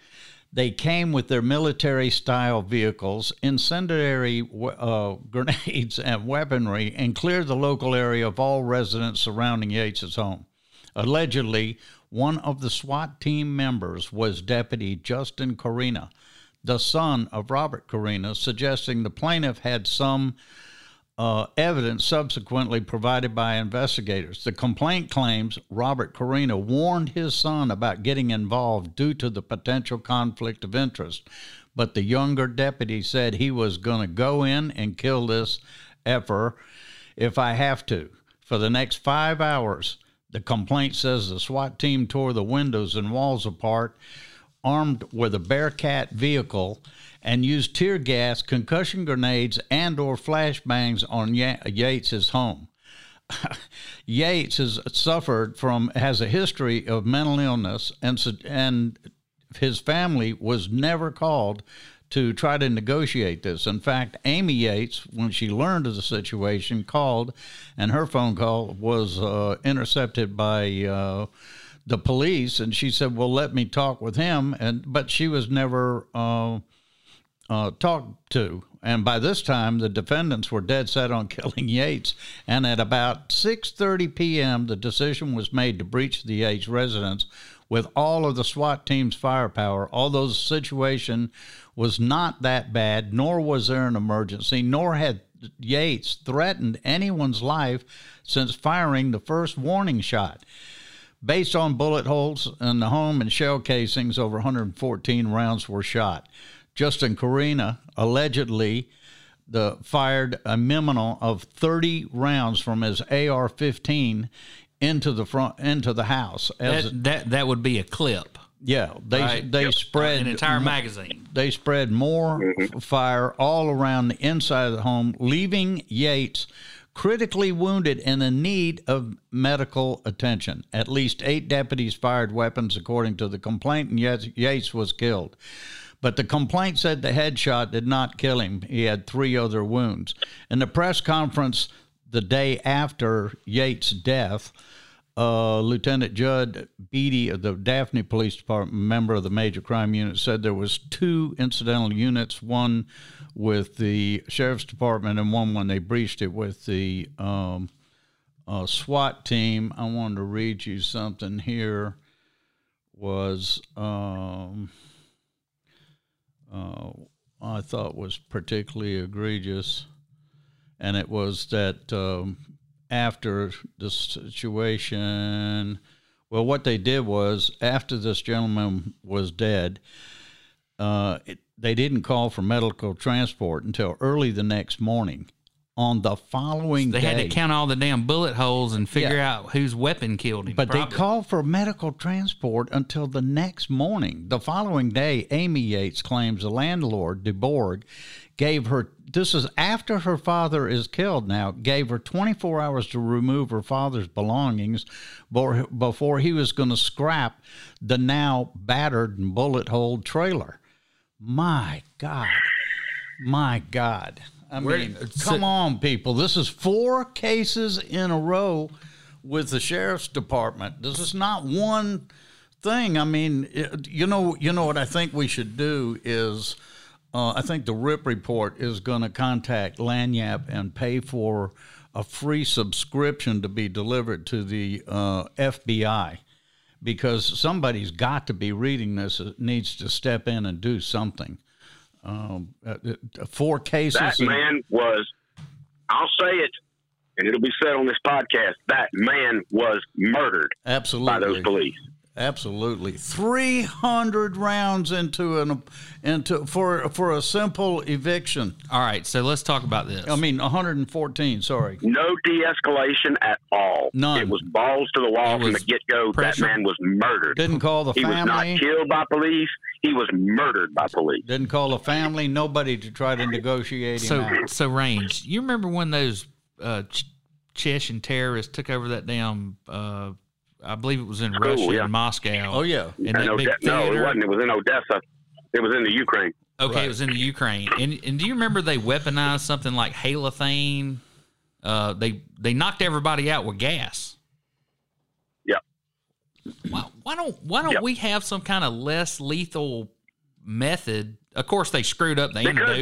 they came with their military-style vehicles, incendiary grenades and weaponry, and cleared the local area of all residents surrounding Yates' home. Allegedly, one of the SWAT team members was Deputy Justin Corina, the son of Robert Corina, suggesting the plaintiff had some evidence subsequently provided by investigators. The complaint claims Robert Corina warned his son about getting involved due to the potential conflict of interest, but the younger deputy said he was going to go in and kill this effer if I have to. For the next 5 hours, the complaint says the SWAT team tore the windows and walls apart, armed with a Bearcat vehicle, and used tear gas, concussion grenades, and/or flashbangs on Yates' home. Yates has a history of mental illness, and his family was never called to try to negotiate this. In fact, Amy Yates, when she learned of the situation, called, and her phone call was intercepted by the police, and she said, well, let me talk with him, but she was never talked to. And by this time, the defendants were dead set on killing Yates, and at about 6:30 p.m., the decision was made to breach the Yates residence with all of the SWAT team's firepower, although the situation was not that bad, nor was there an emergency, nor had Yates threatened anyone's life since firing the first warning shot. Based on bullet holes in the home and shell casings, over 114 rounds were shot. Justin Corina allegedly fired a minimum of 30 rounds from his AR-15 into the house. That would be a clip. Yeah, they spread an entire magazine. They spread more fire all around the inside of the home, leaving Yates critically wounded and in need of medical attention. At least 8 deputies fired weapons, according to the complaint, and Yates was killed. But the complaint said the headshot did not kill him. He had 3 other wounds. In the press conference the day after Yates' death, Lieutenant Judd Beatty of the Daphne Police Department, member of the Major Crime Unit, said there was 2 incidental units, one with the Sheriff's Department and one when they breached it with the SWAT team, I wanted to read you something here, was I thought was particularly egregious, and it was that after the situation, well, what they did was after this gentleman was dead, they didn't call for medical transport until early the next morning. On the following day, they had to count all the damn bullet holes and figure out whose weapon killed him. But they called for medical transport until the next morning. The following day, Amy Yates claims the landlord, DeBorg, gave her, this is after her father is killed now, gave her 24 hours to remove her father's belongings before he was going to scrap the now battered and bullet-holed trailer. My God. My God. I mean, come on, people. This is 4 cases in a row with the sheriff's department. This is not one thing. I mean, you know what I think we should do is I think the RIP report is going to contact Lanyap and pay for a free subscription to be delivered to the FBI, because somebody's got to be reading this. It needs to step in and do something. 4 cases. That man was, I'll say it, and it'll be said on this podcast, that man was murdered. Absolutely. By those police. Absolutely. 300 rounds for a simple eviction. All right, so let's talk about this. I mean, 114, sorry. No de-escalation at all. None. It was balls to the wall from the get-go. Pressure. That man was murdered. Didn't call the family. He was not killed by police. He was murdered by police. Didn't call a family, nobody to try to negotiate him out. So, Range, you remember when those Chechen terrorists took over that damn, I believe it was in Russia, in Moscow. Oh, yeah. And that big theater. It wasn't. It was in Odessa. It was in the Ukraine. Okay, right. It was in the Ukraine. And do you remember they weaponized something like halothane? They knocked everybody out with gas. Why don't we have some kind of less lethal method? Of course, they screwed up. They wouldn't have,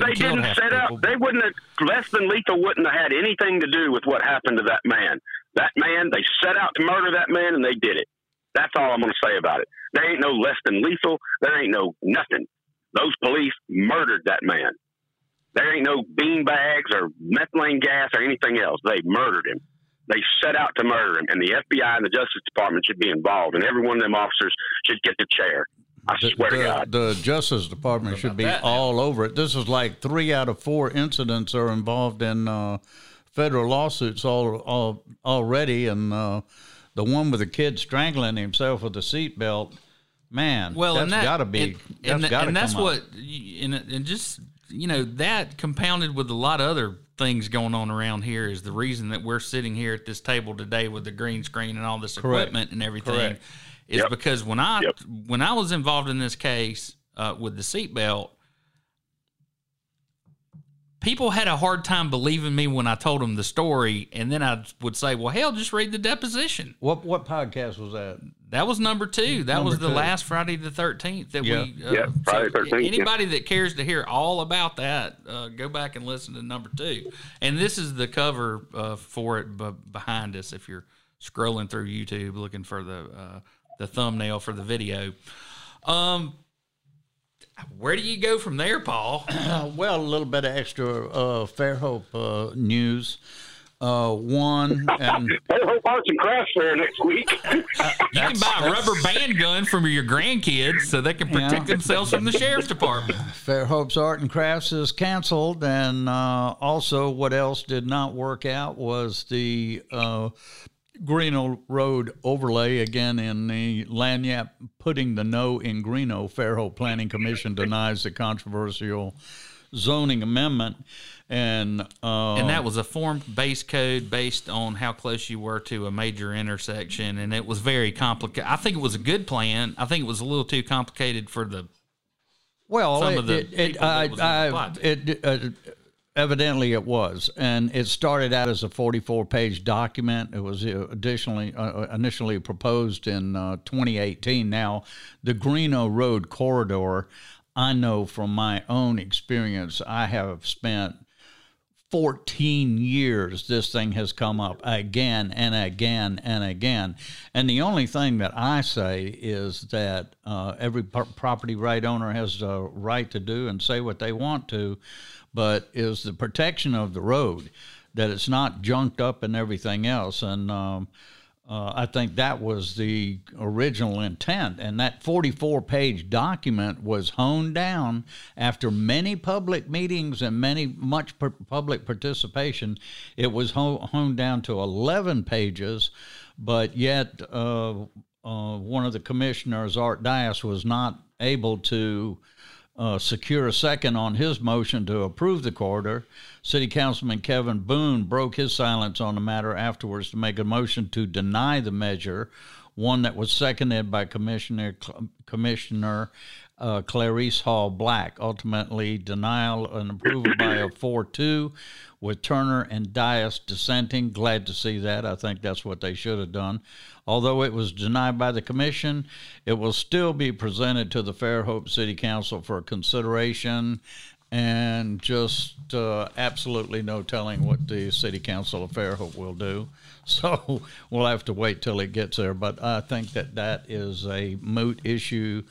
less than lethal wouldn't have had anything to do with what happened to that man. That man, they set out to murder that man, and they did it. That's all I'm going to say about it. There ain't no less than lethal. There ain't no nothing. Those police murdered that man. There ain't no bean bags or methylene gas or anything else. They murdered him. They set out to murder him, and the FBI and the Justice Department should be involved, and every one of them officers should get the chair. I swear to God. The Justice Department should be all over it. This is like 3 out of 4 incidents are involved in federal lawsuits already, and the one with the kid strangling himself with a seatbelt, man, well, that's got to be. That compounded with a lot of other things going on around here is the reason that we're sitting here at this table today with the green screen and all this equipment and everything. Correct. Is because when I was involved in this case with the seatbelt, people had a hard time believing me when I told them the story, and then I would say, well, hell, just read the deposition. What podcast was that? That was number 2. That was the last Friday the 13th. Friday the 13th. Anybody that cares to hear all about that, go back and listen to number 2. And this is the cover for it behind us if you're scrolling through YouTube looking for the thumbnail for the video. Where do you go from there, Paul? Well, a little bit of extra Fairhope news. One, and Fairhope Arts and Crafts Fair next week. You can buy a rubber band gun from your grandkids so they can protect themselves from the sheriff's department. Fairhope's Art and Crafts is canceled, and also, what else did not work out was the Greeno Road overlay again in the Lanyap, putting the no in Greeno. Fairhope Planning Commission denies the controversial zoning amendment, and that was a form-based code based on how close you were to a major intersection, and it was very complicated. I think it was a good plan. I think it was a little too complicated for the evidently it was, and it started out as a 44-page document. It was initially proposed in 2018. Now, the Greeno Road corridor, I know from my own experience, I have spent 14 years, this thing has come up again and again and again. And the only thing that I say is that every property right owner has a right to do and say what they want to, but is the protection of the road, that it's not junked up and everything else. And I think that was the original intent. And that 44-page document was honed down after many public meetings and much public participation. It was honed down to 11 pages, but yet one of the commissioners, Art Dias, was not able to secure a second on his motion to approve the corridor. City Councilman Kevin Boone broke his silence on the matter afterwards to make a motion to deny the measure, one that was seconded by Commissioner Clarice Hall Black. Ultimately, denial and approval by a 4-2 with Turner and Dias dissenting. Glad to see that. I think that's what they should have done. Although it was denied by the commission, it will still be presented to the Fairhope City Council for consideration, and just absolutely no telling what the City Council of Fairhope will do. So we'll have to wait till it gets there. But I think that that is a moot issue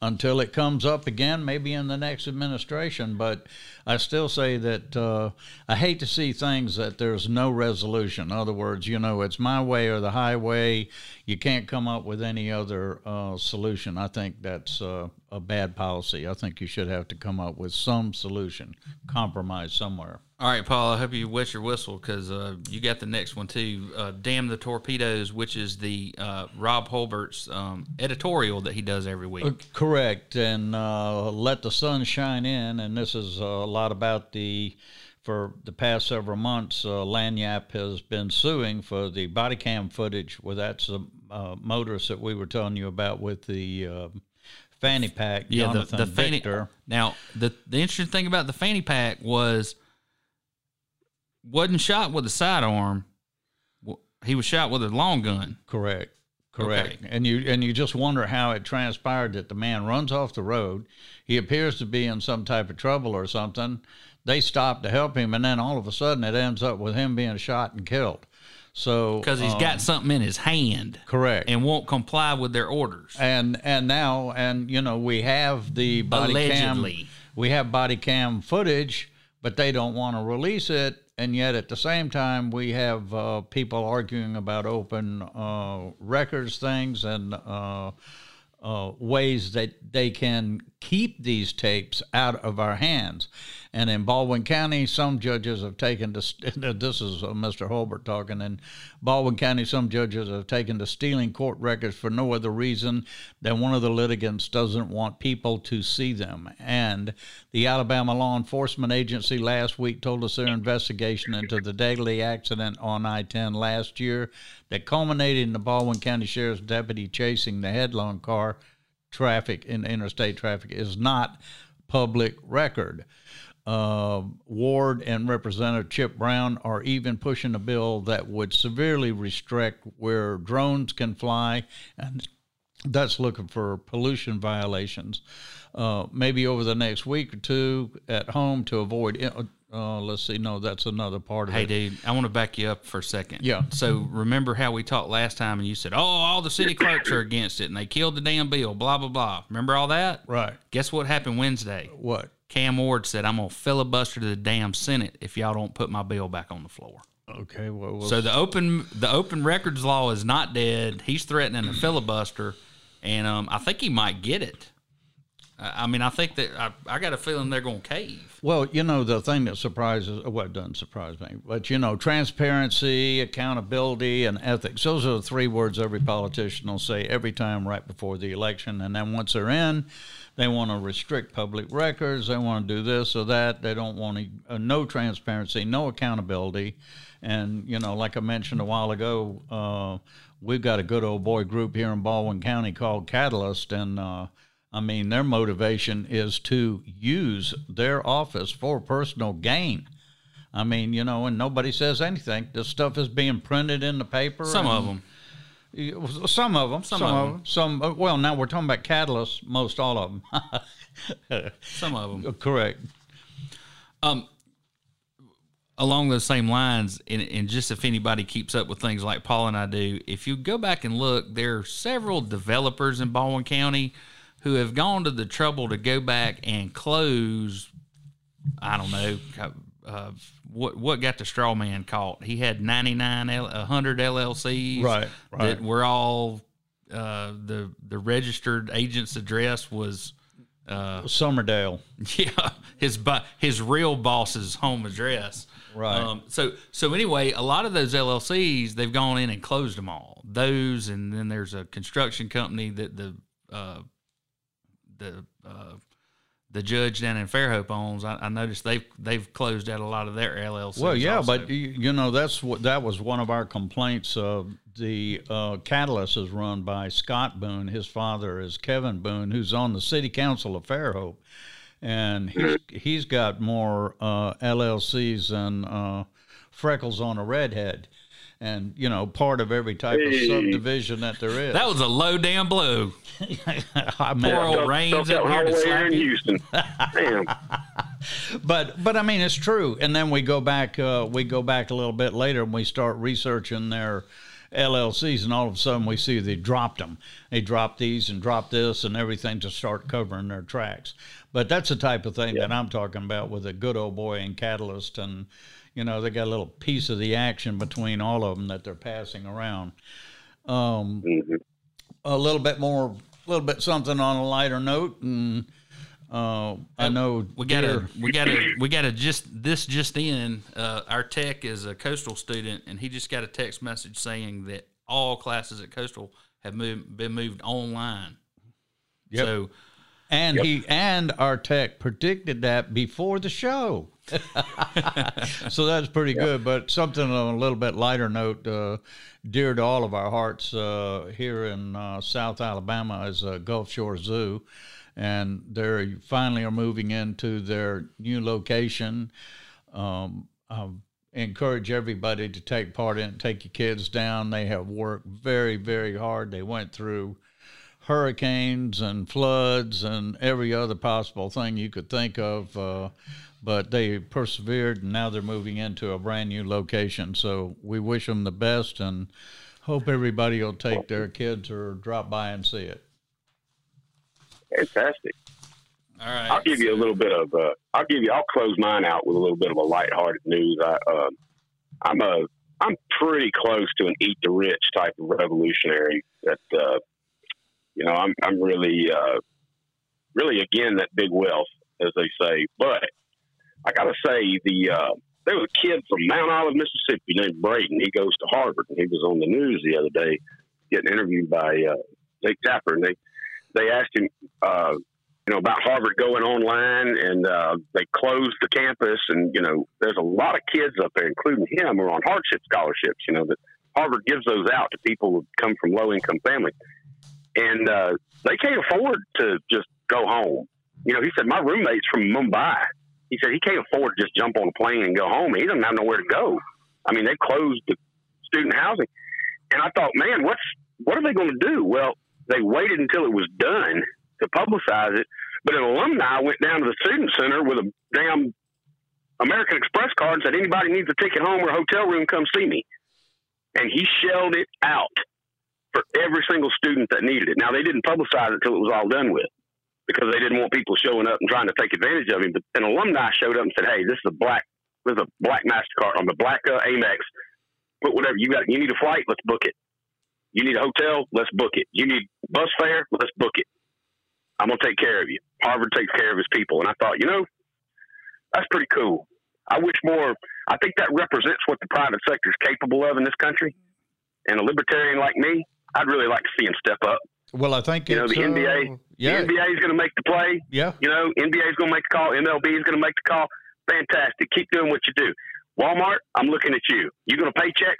until it comes up again, maybe in the next administration. But I still say that I hate to see things that there's no resolution. In other words, you know, it's my way or the highway. You can't come up with any other solution. I think that's a bad policy. I think you should have to come up with some solution, compromise somewhere. All right, Paul, I hope you wet your whistle, because you got the next one, too. Damn the Torpedoes, which is the Rob Holbert's editorial that he does every week. Correct, and Let the Sun Shine In, and this is a lot about the, for the past several months, Lanyap has been suing for the body cam footage. Well, that's the motorist that we were telling you about with the fanny pack, yeah, Jonathan the Victor. Now, the interesting thing about the fanny pack was, wasn't shot with a sidearm. He was shot with a long gun. Correct. Okay. And you just wonder how it transpired that the man runs off the road. He appears to be in some type of trouble or something. They stop to help him, and then all of a sudden it ends up with him being shot and killed. So because he's got something in his hand, correct, and won't comply with their orders. And now you know, we have the body cam. We have body cam footage, but they don't want to release it. And yet at the same time, we have people arguing about open records things and ways that they can keep these tapes out of our hands. And in Baldwin County, some judges have taken to, this is Mr. Holbert talking, in Baldwin County, some judges have taken to stealing court records for no other reason than one of the litigants doesn't want people to see them. And the Alabama Law Enforcement Agency last week told us their investigation into the deadly accident on I-10 last year that culminated in the Baldwin County Sheriff's deputy chasing the headlong car traffic in interstate traffic is not public record. Ward and Representative Chip Brown are even pushing a bill that would severely restrict where drones can fly, and that's looking for pollution violations. Maybe over the next week or two at home to avoid. Let's see. No, that's another part of it. Hey, dude, I want to back you up for a second. Yeah. So remember how we talked last time, and you said, "Oh, all the city clerks are against it, and they killed the damn bill." Blah blah blah. Remember all that? Right. Guess what happened Wednesday? What? Cam Ward said, "I'm going to filibuster to the damn Senate if y'all don't put my bill back on the floor." Okay. Well, so the open records law is not dead. He's threatening a filibuster, and I think he might get it. I mean, I think that I got a feeling they're going to cave. Well, you know, the thing that surprises, well, it doesn't surprise me, but, you know, transparency, accountability, and ethics. Those are the three words every politician will say every time right before the election. And then once they're in, they want to restrict public records. They want to do this or that. They don't want no transparency, no accountability. And, you know, like I mentioned a while ago, we've got a good old boy group here in Baldwin County called Catalyst, and I mean, their motivation is to use their office for personal gain. I mean, you know, and nobody says anything. This stuff is being printed in the paper. Some of them. Some. Well, now we're talking about Catalysts. Most all of them. Some of them. Correct. along those same lines, and just if anybody keeps up with things like Paul and I do, if you go back and look, there are several developers in Baldwin County who have gone to the trouble to go back and close, I don't know, what got the straw man caught? He had 100 LLCs right. that were all the registered agent's address was Somerdale. Yeah, his real boss's home address. Right. So anyway, a lot of those LLCs, they've gone in and closed them all. Those, and then there's a construction company that the judge down in Fairhope owns. I noticed they've closed out a lot of their LLCs. Well, yeah, also. But you know that was one of our complaints. The Catalyst is run by Scott Boone. His father is Kevin Boone, who's on the City Council of Fairhope, and he's got more LLCs than freckles on a redhead. And, you know, part of every type of subdivision that there is. That was a low damn blow. I mean, poor old Raines out here to slap in Houston. Damn. But I mean, it's true. And then we go back a little bit later and we start researching their LLCs, and all of a sudden we see they dropped them. They dropped these and dropped this and everything to start covering their tracks. But that's the type of thing that I'm talking about with a good old boy and Catalyst, and you know, they got a little piece of the action between all of them that they're passing around. A little bit something on a lighter note, and I know we gotta just in. Our tech is a coastal student, and he just got a text message saying that all classes at Coastal have been moved online. Yep. So. And he and our tech predicted that before the show. So that's pretty good. But something on a little bit lighter note, dear to all of our hearts here in South Alabama is Gulf Shores Zoo. And they finally are moving into their new location. I encourage everybody to take part in it, take your kids down. They have worked very, very hard. They went through hurricanes and floods and every other possible thing you could think of, but they persevered, and now they're moving into a brand new location. So we wish them the best and hope everybody will take their kids or drop by and see it. Fantastic. All right. I'll give you a little bit of I'll close mine out with a little bit of a lighthearted news. I'm pretty close to an eat the rich type of revolutionary that, you know, I'm really again that big wealth, as they say. But I gotta say, there was a kid from Mount Olive, Mississippi, named Braden. He goes to Harvard, and he was on the news the other day getting interviewed by Jake Tapper, and they asked him, you know, about Harvard going online, and they closed the campus, and you know, there's a lot of kids up there, including him, who are on hardship scholarships. You know, that Harvard gives those out to people who come from low income families. And they can't afford to just go home. You know, he said, my roommate's from Mumbai. He said he can't afford to just jump on a plane and go home. He doesn't have nowhere to go. I mean, they closed the student housing. And I thought, man, what are they going to do? Well, they waited until it was done to publicize it. But an alumni went down to the student center with a damn American Express card and said, anybody needs a ticket home or a hotel room, come see me. And he shelled it out for every single student that needed it. Now, they didn't publicize it until it was all done with, because they didn't want people showing up and trying to take advantage of him. But an alumni showed up and said, hey, this is a black MasterCard on the black Amex. Put whatever you got. You need a flight? Let's book it. You need a hotel? Let's book it. You need bus fare? Let's book it. I'm going to take care of you. Harvard takes care of his people. And I thought, you know, that's pretty cool. I think that represents what the private sector is capable of in this country. And a libertarian like me, I'd really like to see him step up. Well, I think the NBA. Yeah. The NBA is going to make the play. Yeah. You know, NBA is going to make the call. MLB is going to make the call. Fantastic. Keep doing what you do. Walmart, I'm looking at you. You going to pay checks?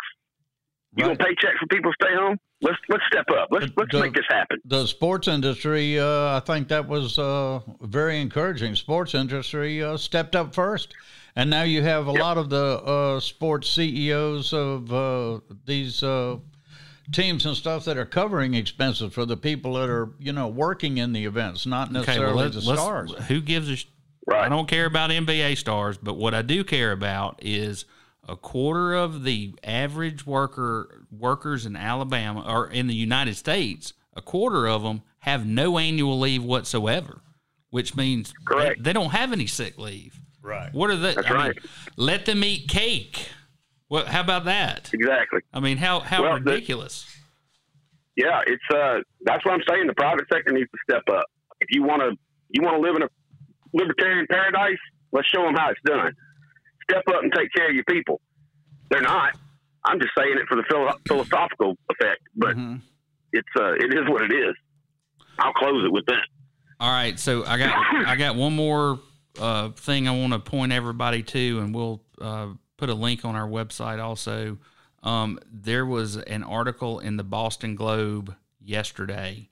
You going to pay checks for people to stay home? Let's step up. Let's make this happen. The sports industry, I think that was very encouraging. Sports industry stepped up first. And now you have a lot of the sports CEOs of these teams and stuff that are covering expenses for the people that are, you know, working in the events, not necessarily the stars. Who gives a Right. I don't care about NBA stars, but what I do care about is a quarter of the average workers in Alabama or in the United States, a quarter of them have no annual leave whatsoever, which means they don't have any sick leave. Right. What are they? That's right. Let them eat cake. Well, how about that? Exactly. I mean, how ridiculous. Yeah, it's that's why I'm saying the private sector needs to step up. If you want to live in a libertarian paradise, let's show them how it's done. Step up and take care of your people. They're not. I'm just saying it for the philosophical effect, but it is what it is. I'll close it with that. All right, so I got one more thing I want to point everybody to, and we'll put a link on our website also. There was an article in the Boston Globe yesterday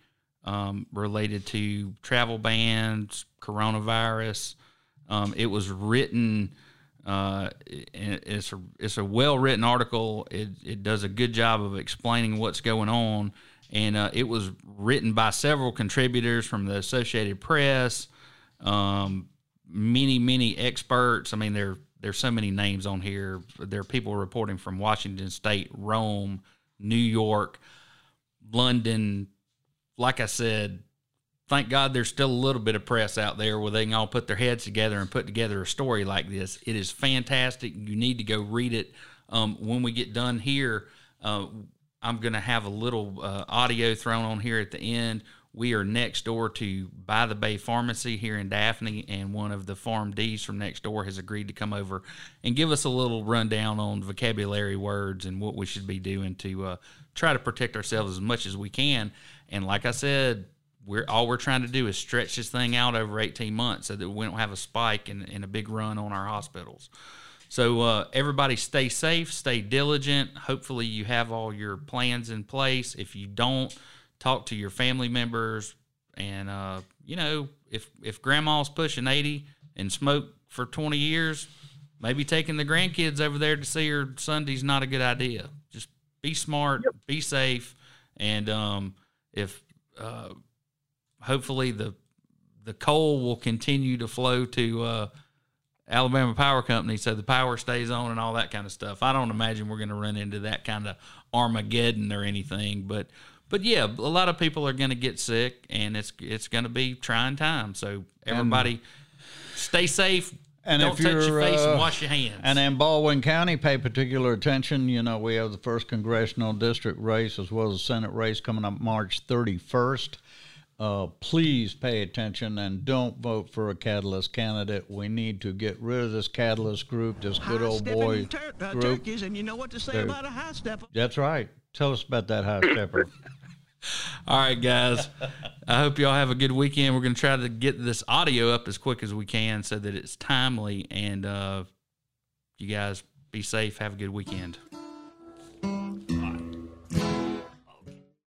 related to travel bans, coronavirus. It was written. It's a well-written article. It does a good job of explaining what's going on. And it was written by several contributors from the Associated Press, many experts. I mean, there's so many names on here. There are people reporting from Washington State, Rome, New York, London. Like I said, thank God there's still a little bit of press out there where they can all put their heads together and put together a story like this. It is fantastic. You need to go read it. When we get done here, I'm going to have a little audio thrown on here at the end. We are next door to By the Bay Pharmacy here in Daphne, and one of the PharmDs from next door has agreed to come over and give us a little rundown on vocabulary words and what we should be doing to try to protect ourselves as much as we can. And like I said, all we're trying to do is stretch this thing out over 18 months so that we don't have a spike and a big run on our hospitals. So everybody stay safe, stay diligent. Hopefully you have all your plans in place. If you don't, talk to your family members. And, if grandma's pushing 80 and smoked for 20 years, maybe taking the grandkids over there to see her Sunday's not a good idea. Just be smart, be safe. And hopefully the coal will continue to flow to Alabama Power Company, so the power stays on and all that kind of stuff. I don't imagine we're going to run into that kind of Armageddon or anything, but yeah, a lot of people are going to get sick, and it's going to be trying time. So everybody, stay safe. And don't touch your face and wash your hands. And in Baldwin County, pay particular attention. You know, we have the 1st congressional district race as well as the Senate race coming up March 31st. Please pay attention and don't vote for a catalyst candidate. We need to get rid of this catalyst group, this good old boy group. Turkeys, and you know what to say about a high stepper. That's right. Tell us about that high stepper. All right, guys. I hope y'all have a good weekend. We're going to try to get this audio up as quick as we can so that it's timely. And you guys be safe. Have a good weekend.